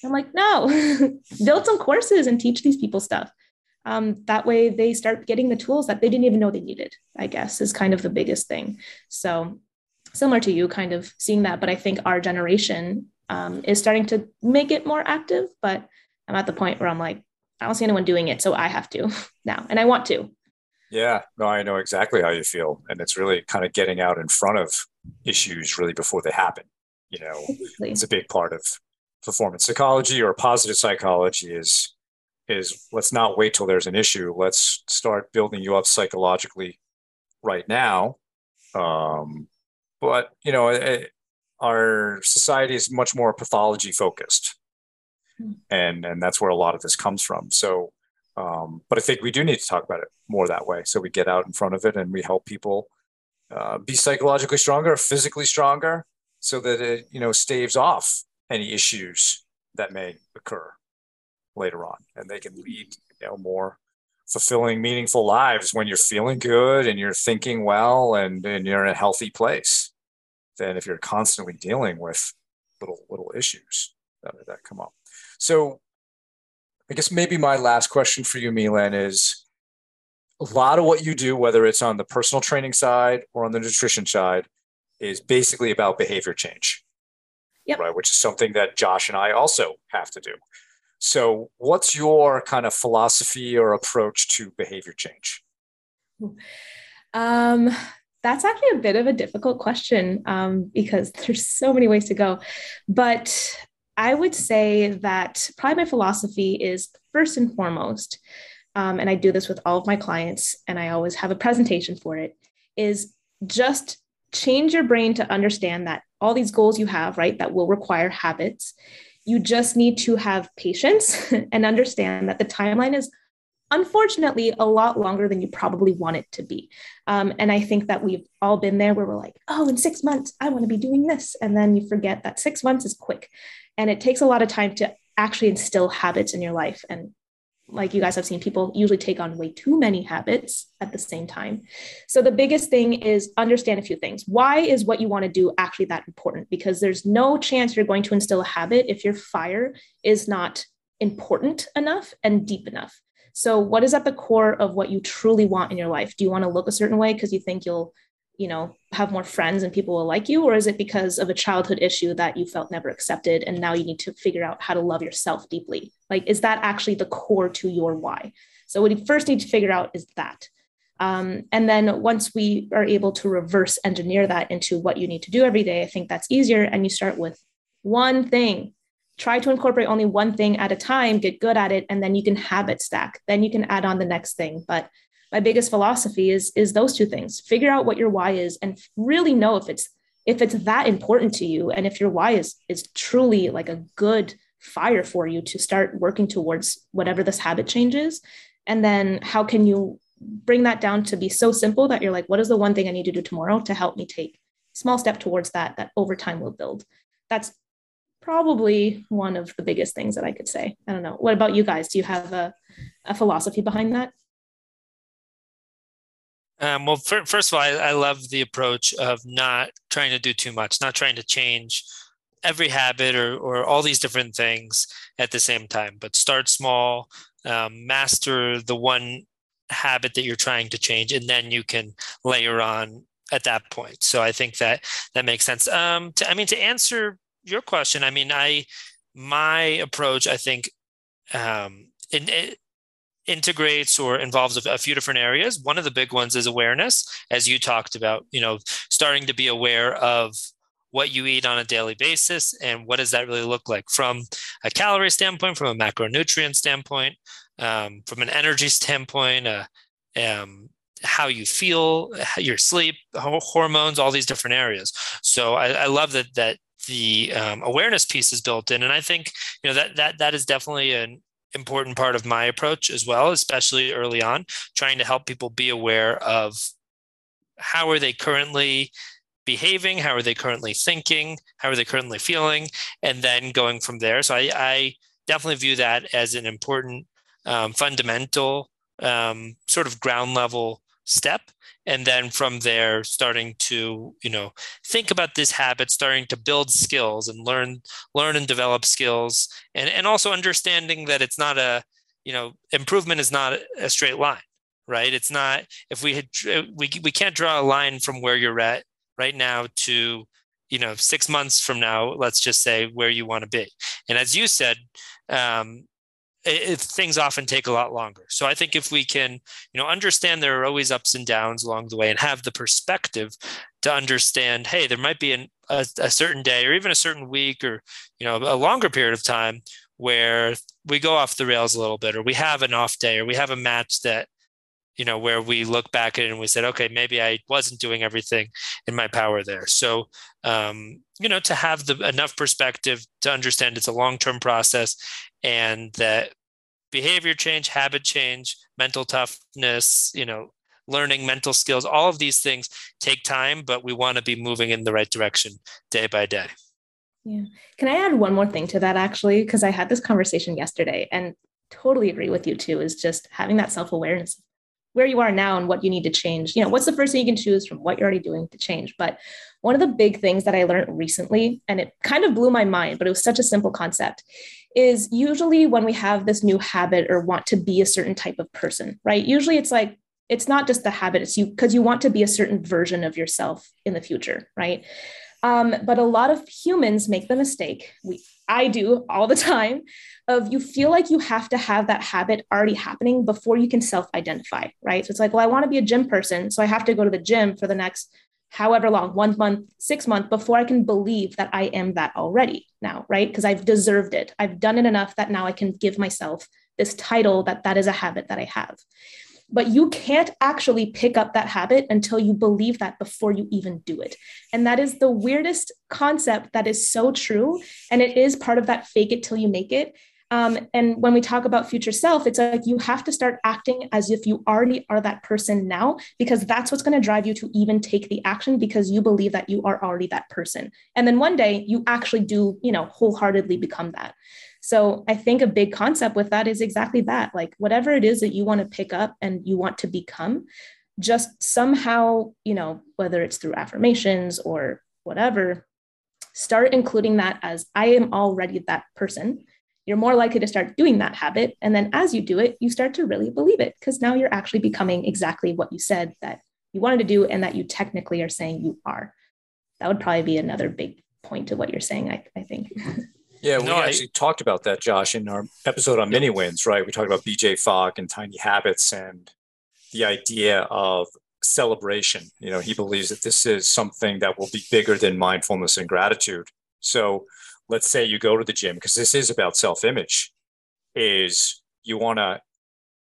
I'm like, no, build some courses and teach these people stuff. Um, that way they start getting the tools that they didn't even know they needed, I guess, is kind of the biggest thing. So similar to you, kind of seeing that, but I think our generation um, is starting to make it more active, but I'm at the point where I'm like, I don't see anyone doing it, so I have to now, and I want to. Yeah, no, I know exactly how you feel. And it's really kind of getting out in front of issues really before they happen. You know, exactly. It's a big part of performance psychology or positive psychology is, is let's not wait till there's an issue. Let's start building you up psychologically right now. Um, but, you know, it, our society is much more pathology focused. And and that's where a lot of this comes from. So, um, but I think we do need to talk about it more that way. So we get out in front of it and we help people uh, be psychologically stronger, physically stronger, so that it, you know, staves off any issues that may occur later on. And they can lead, you know, more fulfilling, meaningful lives when you're feeling good and you're thinking well and, and you're in a healthy place than if you're constantly dealing with little little issues that, that come up. So I guess maybe my last question for you, Mylen, is a lot of what you do, whether it's on the personal training side or on the nutrition side, is basically about behavior change, yep. Right? Which is something that Josh and I also have to do. So what's your kind of philosophy or approach to behavior change? Um, That's actually a bit of a difficult question um, because there's so many ways to go. But I would say that probably my philosophy is first and foremost, um, and I do this with all of my clients, and I always have a presentation for it, is just change your brain to understand that all these goals you have, right, that will require habits. You just need to have patience and understand that the timeline is unfortunately a lot longer than you probably want it to be. Um, and I think that we've all been there where we're like, oh, in six months, I want to be doing this. And then you forget that six months is quick. And it takes a lot of time to actually instill habits in your life. And like you guys have seen, people usually take on way too many habits at the same time. So the biggest thing is understand a few things. Why is what you want to do actually that important? Because there's no chance you're going to instill a habit if your fire is not important enough and deep enough. So what is at the core of what you truly want in your life? Do you want to look a certain way because you think you'll, you know, have more friends and people will like you? Or is it because of a childhood issue that you felt never accepted and now you need to figure out how to love yourself deeply? Like, is that actually the core to your why? So what you first need to figure out is that. Um, and then once we are able to reverse engineer that into what you need to do every day, I think that's easier. And you start with one thing. Try to incorporate only one thing at a time, get good at it, and then you can habit stack. Then you can add on the next thing. But my biggest philosophy is, is those two things. Figure out what your why is and really know if it's if it's that important to you and if your why is is truly like a good fire for you to start working towards whatever this habit change is. And then how can you bring that down to be so simple that you're like, what is the one thing I need to do tomorrow to help me take a small step towards that, that over time will build? That's probably one of the biggest things that I could say. I don't know. What about you guys? Do you have a, a philosophy behind that? Um, well, for, first of all, I, I love the approach of not trying to do too much, not trying to change every habit or, or all these different things at the same time, but start small, um, master the one habit that you're trying to change, and then you can layer on at that point. So I think that that makes sense. Um, to, I mean, to answer your question, I mean, I, my approach, I think, um, in, it integrates or involves a, a few different areas. One of the big ones is awareness, as you talked about, you know, starting to be aware of what you eat on a daily basis and what does that really look like from a calorie standpoint, from a macronutrient standpoint, um, from an energy standpoint, uh, um, how you feel, your sleep, hormones, all these different areas. So I, I love that, that, the um, awareness piece is built in. And I think, you know, that, that, that is definitely an important part of my approach as well, especially early on, trying to help people be aware of how are they currently behaving? How are they currently thinking? How are they currently feeling? And then going from there. So I, I definitely view that as an important um, fundamental um, sort of ground level step. And then from there, starting to, you know, think about this habit, starting to build skills and learn, learn and develop skills. And, and also understanding that it's not a, you know, improvement is not a straight line, right? It's not, if we had, we, we can't draw a line from where you're at right now to, you know, six months from now, let's just say where you want to be. And as you said, um, It, it, things often take a lot longer. So I think if we can, you know, understand there are always ups and downs along the way and have the perspective to understand, hey, there might be an, a, a certain day or even a certain week or, you know, a longer period of time where we go off the rails a little bit, or we have an off day, or we have a match that, you know, where we look back at it and we said, okay, maybe I wasn't doing everything in my power there. So, um, you know, to have the enough perspective to understand it's a long-term process and that behavior change, habit change, mental toughness, you know, learning mental skills, all of these things take time, but we want to be moving in the right direction day by day. Yeah. Can I add one more thing to that actually? Because I had this conversation yesterday and totally agree with you too, is just having that self-awareness where you are now and what you need to change. You know, what's the first thing you can choose from what you're already doing to change? But one of the big things that I learned recently, and it kind of blew my mind, but it was such a simple concept, is usually when we have this new habit or want to be a certain type of person, right? Usually it's like, it's not just the habit, it's you, because you want to be a certain version of yourself in the future, right? Um, but a lot of humans make the mistake, we I do all the time, of you feel like you have to have that habit already happening before you can self-identify, right? So it's like, well, I want to be a gym person, so I have to go to the gym for the next however long, one month, six months, before I can believe that I am that already now, right? Because I've deserved it. I've done it enough that now I can give myself this title that that is a habit that I have. But you can't actually pick up that habit until you believe that before you even do it. And that is the weirdest concept that is so true. And it is part of that fake it till you make it. Um, and when we talk about future self, it's like you have to start acting as if you already are that person now, because that's what's going to drive you to even take the action, because you believe that you are already that person. And then one day you actually do, you know, wholeheartedly become that. So I think a big concept with that is exactly that, like whatever it is that you want to pick up and you want to become, just somehow, you know, whether it's through affirmations or whatever, start including that as I am already that person. You're more likely to start doing that habit. And then as you do it, you start to really believe it, because now you're actually becoming exactly what you said that you wanted to do and that you technically are saying you are. That would probably be another big point to what you're saying, I, I think. Yeah, we no, actually I, talked about that, Josh, in our episode on yeah. mini wins, right? We talked about B J Fogg and tiny habits and the idea of celebration. You know, he believes that this is something that will be bigger than mindfulness and gratitude. So let's say you go to the gym, because this is about self-image, is you want to,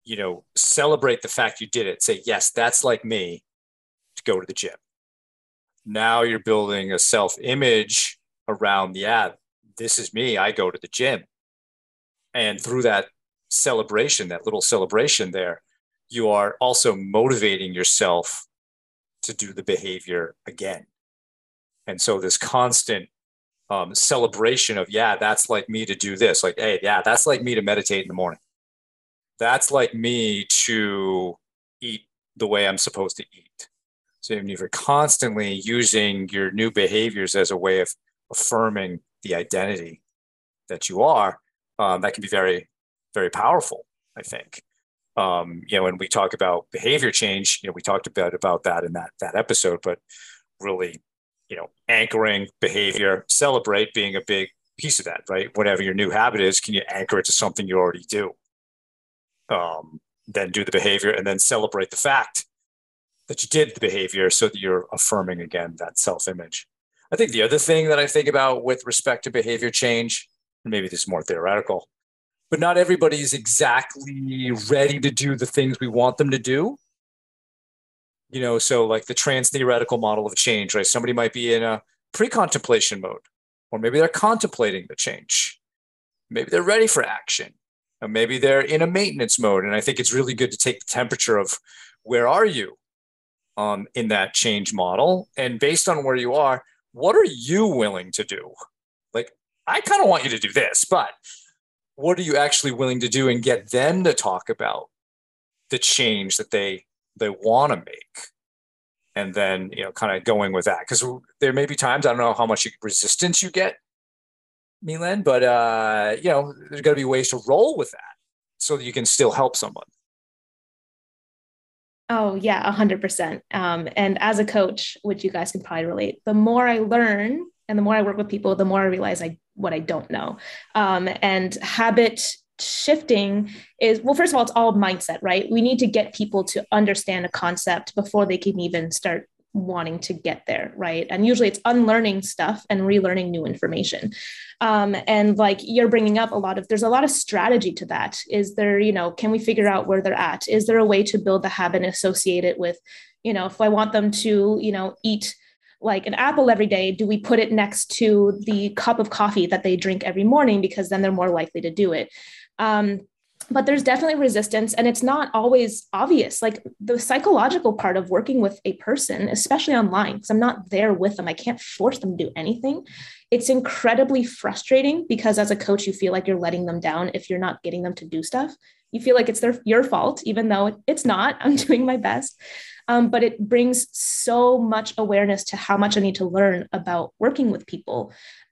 you know, celebrate the fact you did it. Say, yes, that's like me to go to the gym. Now you're building a self-image around the ad. This is me, I go to the gym. And through that celebration, that little celebration there, you are also motivating yourself to do the behavior again. And so this constant um, celebration of, yeah, that's like me to do this. Like, hey, yeah, that's like me to meditate in the morning. That's like me to eat the way I'm supposed to eat. So if you're constantly using your new behaviors as a way of affirming the identity that you are, um, that can be very, very powerful, I think. Um, you know, when we talk about behavior change, you know, we talked a bit about that in that, that episode, but really, you know, anchoring behavior, celebrate being a big piece of that, right? Whatever your new habit is, can you anchor it to something you already do? Um, then do the behavior and then celebrate the fact that you did the behavior so that you're affirming again that self-image. I think the other thing that I think about with respect to behavior change, and maybe this is more theoretical, but not everybody is exactly ready to do the things we want them to do. You know, so like the trans-theoretical model of change, right? Somebody might be in a pre-contemplation mode, or maybe they're contemplating the change. Maybe they're ready for action, or maybe they're in a maintenance mode. And I think it's really good to take the temperature of where are you um, in that change model? And based on where you are, what are you willing to do? Like, I kind of want you to do this, but what are you actually willing to do, and get them to talk about the change that they they want to make? And then, you know, kind of going with that. Because there may be times, I don't know how much resistance you get, Mylen, but, uh, you know, there's got to be ways to roll with that so that you can still help someone. Oh yeah, a hundred percent. Um, and as a coach, which you guys can probably relate, the more I learn and the more I work with people, the more I realize I, what I don't know. Um, and habit shifting is, well, first of all, it's all mindset, right? We need to get people to understand a concept before they can even start wanting to get there, right? And usually it's unlearning stuff and relearning new information. Um, and like you're bringing up a lot of, there's a lot of strategy to that. Is there, you know, can we figure out where they're at? Is there a way to build the habit and associate it with, you know, if I want them to, you know, eat like an apple every day, do we put it next to the cup of coffee that they drink every morning? Because then they're more likely to do it. Um, But there's definitely resistance, and it's not always obvious. Like the psychological part of working with a person, especially online, because I'm not there with them, I can't force them to do anything. It's incredibly frustrating because as a coach, you feel like you're letting them down if you're not getting them to do stuff. You feel like it's their your fault, even though it's not. I'm doing my best. Um, but it brings so much awareness to how much I need to learn about working with people.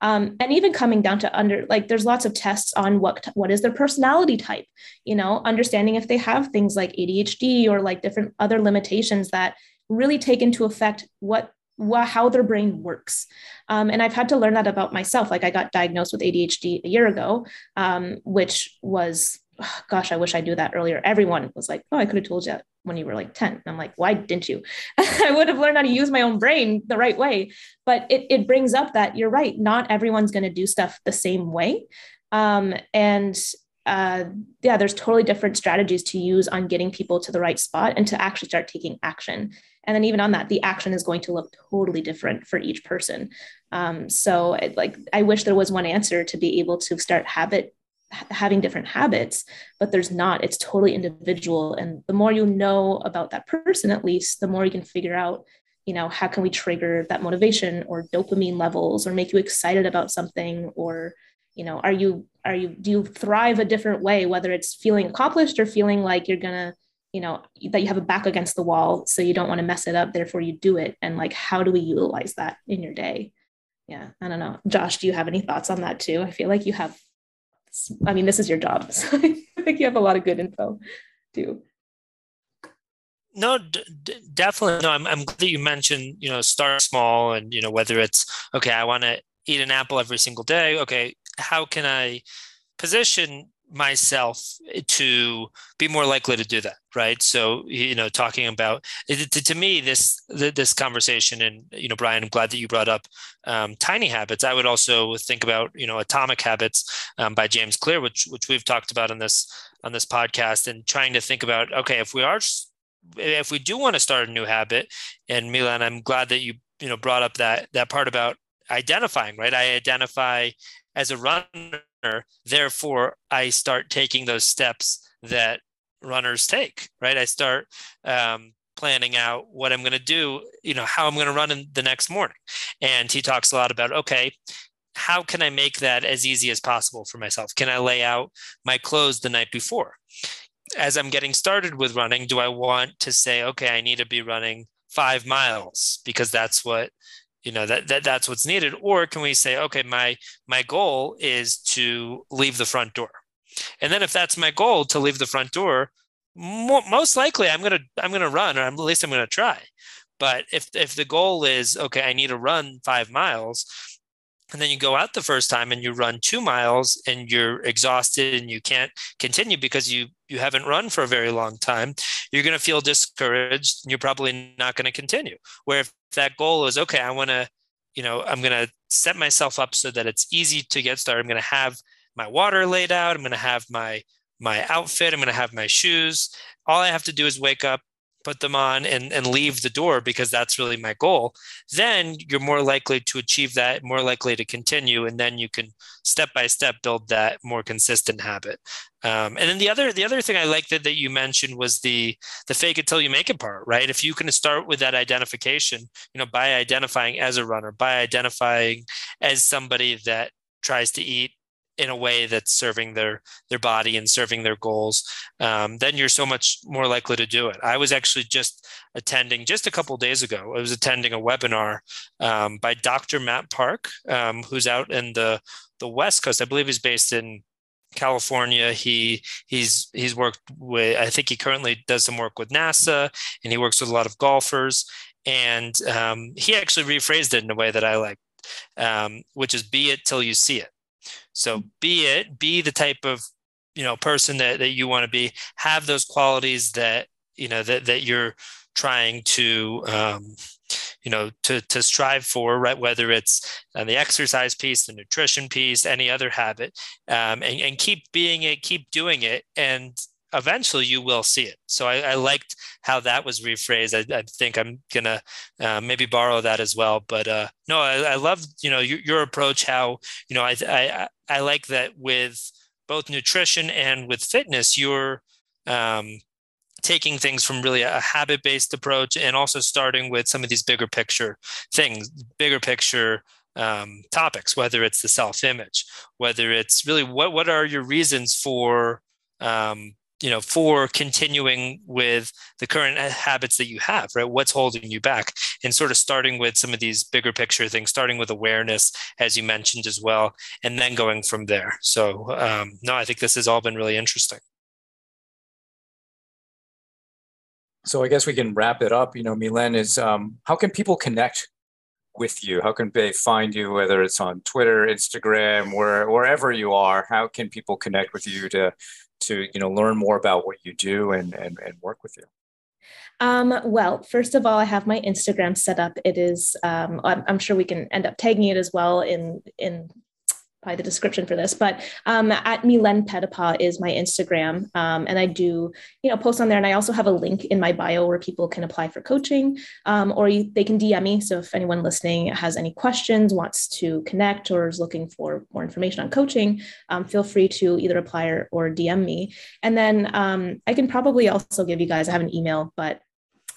Um, and even coming down to under, like there's lots of tests on what, what is their personality type, you know, understanding if they have things like A D H D or like different other limitations that really take into effect what wh- how their brain works. Um, and I've had to learn that about myself. Like I got diagnosed with A D H D a year ago, um, which was, oh, gosh, I wish I knew that earlier. Everyone was like, oh, I could have told you that when you were like ten. And I'm like, why didn't you? I would have learned how to use my own brain the right way. But it, it brings up that you're right. Not everyone's going to do stuff the same way. Um, and uh, yeah, there's totally different strategies to use on getting people to the right spot and to actually start taking action. And then even on that, the action is going to look totally different for each person. Um, so it, like, I wish there was one answer to be able to start habit having different habits, but there's not. It's totally individual. And the more you know about that person, at least, the more you can figure out, you know, how can we trigger that motivation or dopamine levels or make you excited about something? Or, you know, are you, are you, do you thrive a different way, whether it's feeling accomplished or feeling like you're going to, you know, that you have a back against the wall, so you don't want to mess it up, therefore you do it. And like, how do we utilize that in your day? Yeah. I don't know. Josh, do you have any thoughts on that too? I feel like you have, I mean, this is your job, so I think you have a lot of good info too. No, d- d- definitely. No, I'm, I'm glad that you mentioned, you know, start small and, you know, whether it's, okay, I want to eat an apple every single day. Okay. How can I position myself to be more likely to do that? Right. So, you know, talking about it, to, to me, this, this conversation, and, you know, Brian, I'm glad that you brought up um, tiny habits. I would also think about, you know, Atomic Habits um, by James Clear, which, which we've talked about on this, on this podcast, and trying to think about, okay, if we are, if we do want to start a new habit, and Mylen, I'm glad that you, you know, brought up that, that part about identifying, right? I identify as a runner, therefore I start taking those steps that runners take, right? I start um, planning out what I'm going to do, you know, how I'm going to run in the next morning. And he talks a lot about, okay, how can I make that as easy as possible for myself? Can I lay out my clothes the night before? As I'm getting started with running, do I want to say, okay, I need to be running five miles because that's what, you know, that, that that's what's needed? Or can we say, okay, my, my goal is to leave the front door. And then if that's my goal to leave the front door, mo- most likely I'm going to, I'm going to run, or I'm, at least I'm going to try. But if, if the goal is, okay, I need to run five miles, and then you go out the first time and you run two miles and you're exhausted and you can't continue because you, you haven't run for a very long time, you're going to feel discouraged and you're probably not going to continue. Where if that goal is, okay, I want to, you know, I'm going to set myself up so that it's easy to get started. I'm going to have my water laid out. I'm going to have my, my outfit. I'm going to have my shoes. All I have to do is wake up, put them on, and, and leave the door because that's really my goal. Then you're more likely to achieve that, more likely to continue. And then you can step by step build that more consistent habit. Um, and then the other, the other thing I like that, that you mentioned was the, the fake it till you make it part, right? If you can start with that identification, you know, by identifying as a runner, by identifying as somebody that tries to eat in a way that's serving their, their body and serving their goals, um, then you're so much more likely to do it. I was actually just attending just a couple of days ago, I was attending a webinar um, by Doctor Matt Park, um, who's out in the, the West Coast. I believe he's based in California. He he's he's worked with, I think he currently does some work with NASA, and he works with a lot of golfers. And um, he actually rephrased it in a way that I like, um, which is be it till you see it. So be it, be the type of, you know, person that, that you want to be, have those qualities that, you know, that, that you're trying to, um, you know, to, to strive for, right? Whether it's on the exercise piece, the nutrition piece, any other habit, um, and, and keep being it, keep doing it. And eventually you will see it. So I, I liked how that was rephrased. I, I think I'm going to uh, maybe borrow that as well. But uh, no, I, I love, you know, your, your approach, how, you know, I, I, I like that with both nutrition and with fitness, you're um, taking things from really a habit-based approach, and also starting with some of these bigger picture things, bigger picture um, topics, whether it's the self-image, whether it's really what, what are your reasons for, um, you know, for continuing with the current habits that you have, right? What's holding you back? And sort of starting with some of these bigger picture things, starting with awareness, as you mentioned as well, and then going from there. So, um, no, I think this has all been really interesting. So I guess we can wrap it up. You know, Mylen, is um, how can people connect with you? How can they find you, whether it's on Twitter, Instagram, where, wherever you are? How can people connect with you to, to you know, learn more about what you do and, and, and work with you? Um, well, first of all, I have my Instagram set up. It is, um, I'm, I'm sure we can end up tagging it as well in, in by the description for this, but um, at Mylen Petipa is my Instagram. Um, and I do, you know, post on there. And I also have a link in my bio where people can apply for coaching, um, or you, they can D M me. So if anyone listening has any questions, wants to connect, or is looking for more information on coaching, um, feel free to either apply or, or D M me. And then um, I can probably also give you guys, I have an email, but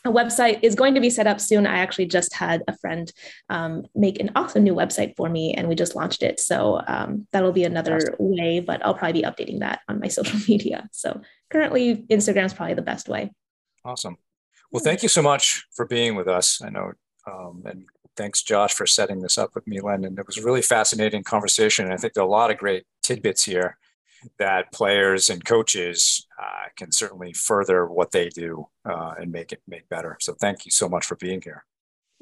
a website is going to be set up soon. I actually just had a friend um, make an awesome new website for me, and we just launched it. So um, that'll be another way, but I'll probably be updating that on my social media. So currently Instagram is probably the best way. Awesome. Well, thank you so much for being with us. I know, um, and thanks Josh for setting this up with me, Mylen. And it was a really fascinating conversation. And I think there are a lot of great tidbits here that players and coaches uh, can certainly further what they do uh, and make it make better. So thank you so much for being here.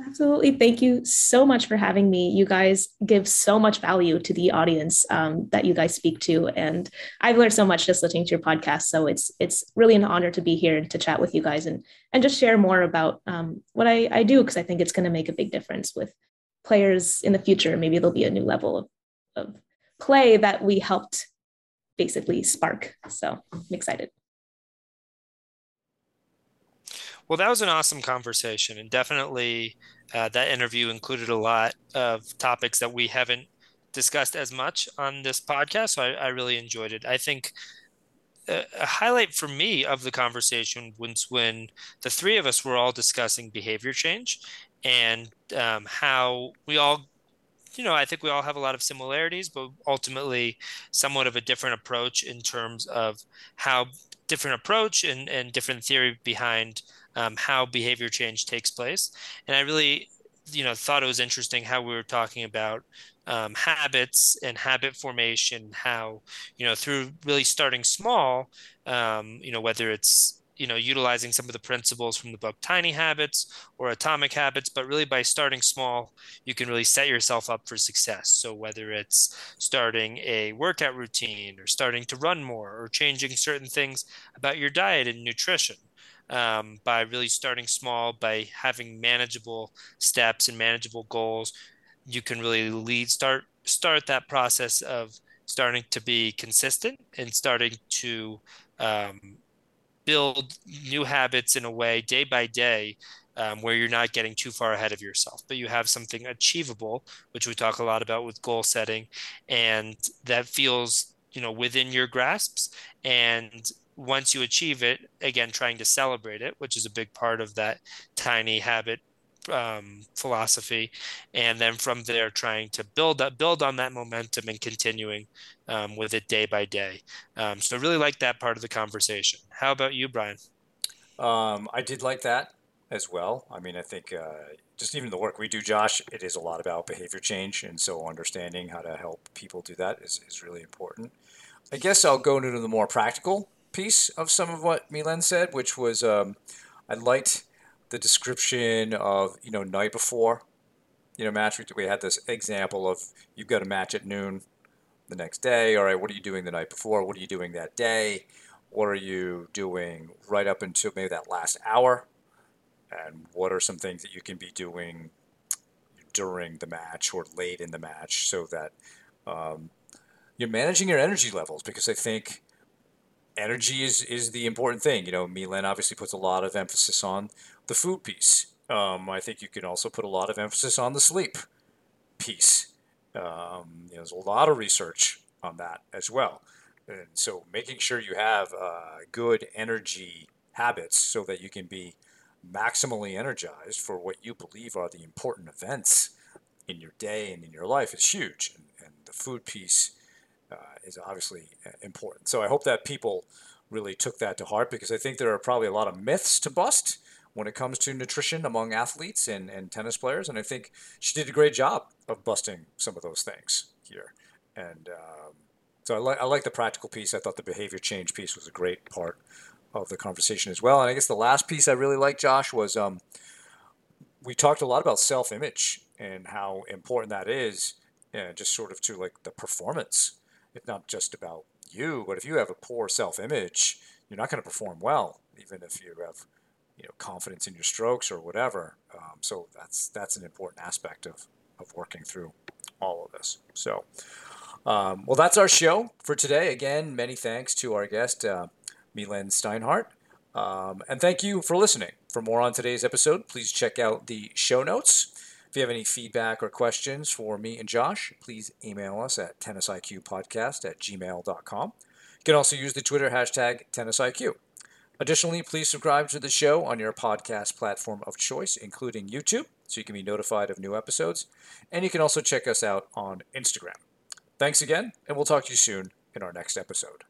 Absolutely. Thank you so much for having me. You guys give so much value to the audience um, that you guys speak to. And I've learned so much just listening to your podcast. So it's it's really an honor to be here and to chat with you guys and, and just share more about um, what I, I do, because I think it's going to make a big difference with players in the future. Maybe there'll be a new level of, of play that we helped basically spark. So I'm excited. Well, that was an awesome conversation, and definitely uh, that interview included a lot of topics that we haven't discussed as much on this podcast. So I, I really enjoyed it. I think a highlight for me of the conversation was when the three of us were all discussing behavior change and um, how we all you know, I think we all have a lot of similarities, but ultimately somewhat of a different approach in terms of how different approach and, and different theory behind um, how behavior change takes place. And I really, you know, thought it was interesting how we were talking about um, habits and habit formation, how, you know, through really starting small, um, you know, whether it's, you know, utilizing some of the principles from the book Tiny Habits or Atomic Habits, but really by starting small, you can really set yourself up for success. So whether it's starting a workout routine or starting to run more or changing certain things about your diet and nutrition, um, by really starting small, by having manageable steps and manageable goals, you can really lead, start, start that process of starting to be consistent and starting to, um, build new habits in a way day by day um, where you're not getting too far ahead of yourself, but you have something achievable, which we talk a lot about with goal setting, and that feels, you know, within your grasps. And once you achieve it, again, trying to celebrate it, which is a big part of that tiny habit um, philosophy. And then from there, trying to build up, build on that momentum and continuing um, with it day by day. Um, so I really like that part of the conversation. How about you, Brian? Um, I did like that as well. I mean, I think uh, just even the work we do, Josh, it is a lot about behavior change. And so understanding how to help people do that is, is really important. I guess I'll go into the more practical piece of some of what Mylen said, which was um, I liked the description of, you know, night before, you know, match. We had this example of you've got a match at noon the next day. All right, what are you doing the night before? What are you doing that day? What are you doing right up until maybe that last hour? And what are some things that you can be doing during the match or late in the match so that um, you're managing your energy levels? Because I think energy is, is the important thing. You know, Mylen obviously puts a lot of emphasis on the food piece. Um, I think you can also put a lot of emphasis on the sleep piece. Um, you know, there's a lot of research on that as well. And so making sure you have uh, good energy habits so that you can be maximally energized for what you believe are the important events in your day and in your life is huge. And, and the food piece uh, is obviously important. So I hope that people really took that to heart, because I think there are probably a lot of myths to bust when it comes to nutrition among athletes and, and tennis players. And I think she did a great job of busting some of those things here. And um, so I, li- I like the practical piece. I thought the behavior change piece was a great part of the conversation as well. And I guess the last piece I really liked, Josh, was um, we talked a lot about self-image and how important that is, uh, just sort of to like the performance. It's not just about you, but if you have a poor self-image, you're not going to perform well, even if you have, you know, confidence in your strokes or whatever. Um, so that's that's an important aspect of of working through all of this. So, um, well, that's our show for today. Again, many thanks to our guest, uh, Mylen Steinhardt. Um, and thank you for listening. For more on today's episode, please check out the show notes. If you have any feedback or questions for me and Josh, please email us at tennis I Q podcast at gmail dot com. You can also use the Twitter hashtag tennis I Q. Additionally, please subscribe to the show on your podcast platform of choice, including YouTube, so you can be notified of new episodes. And you can also check us out on Instagram. Thanks again, and we'll talk to you soon in our next episode.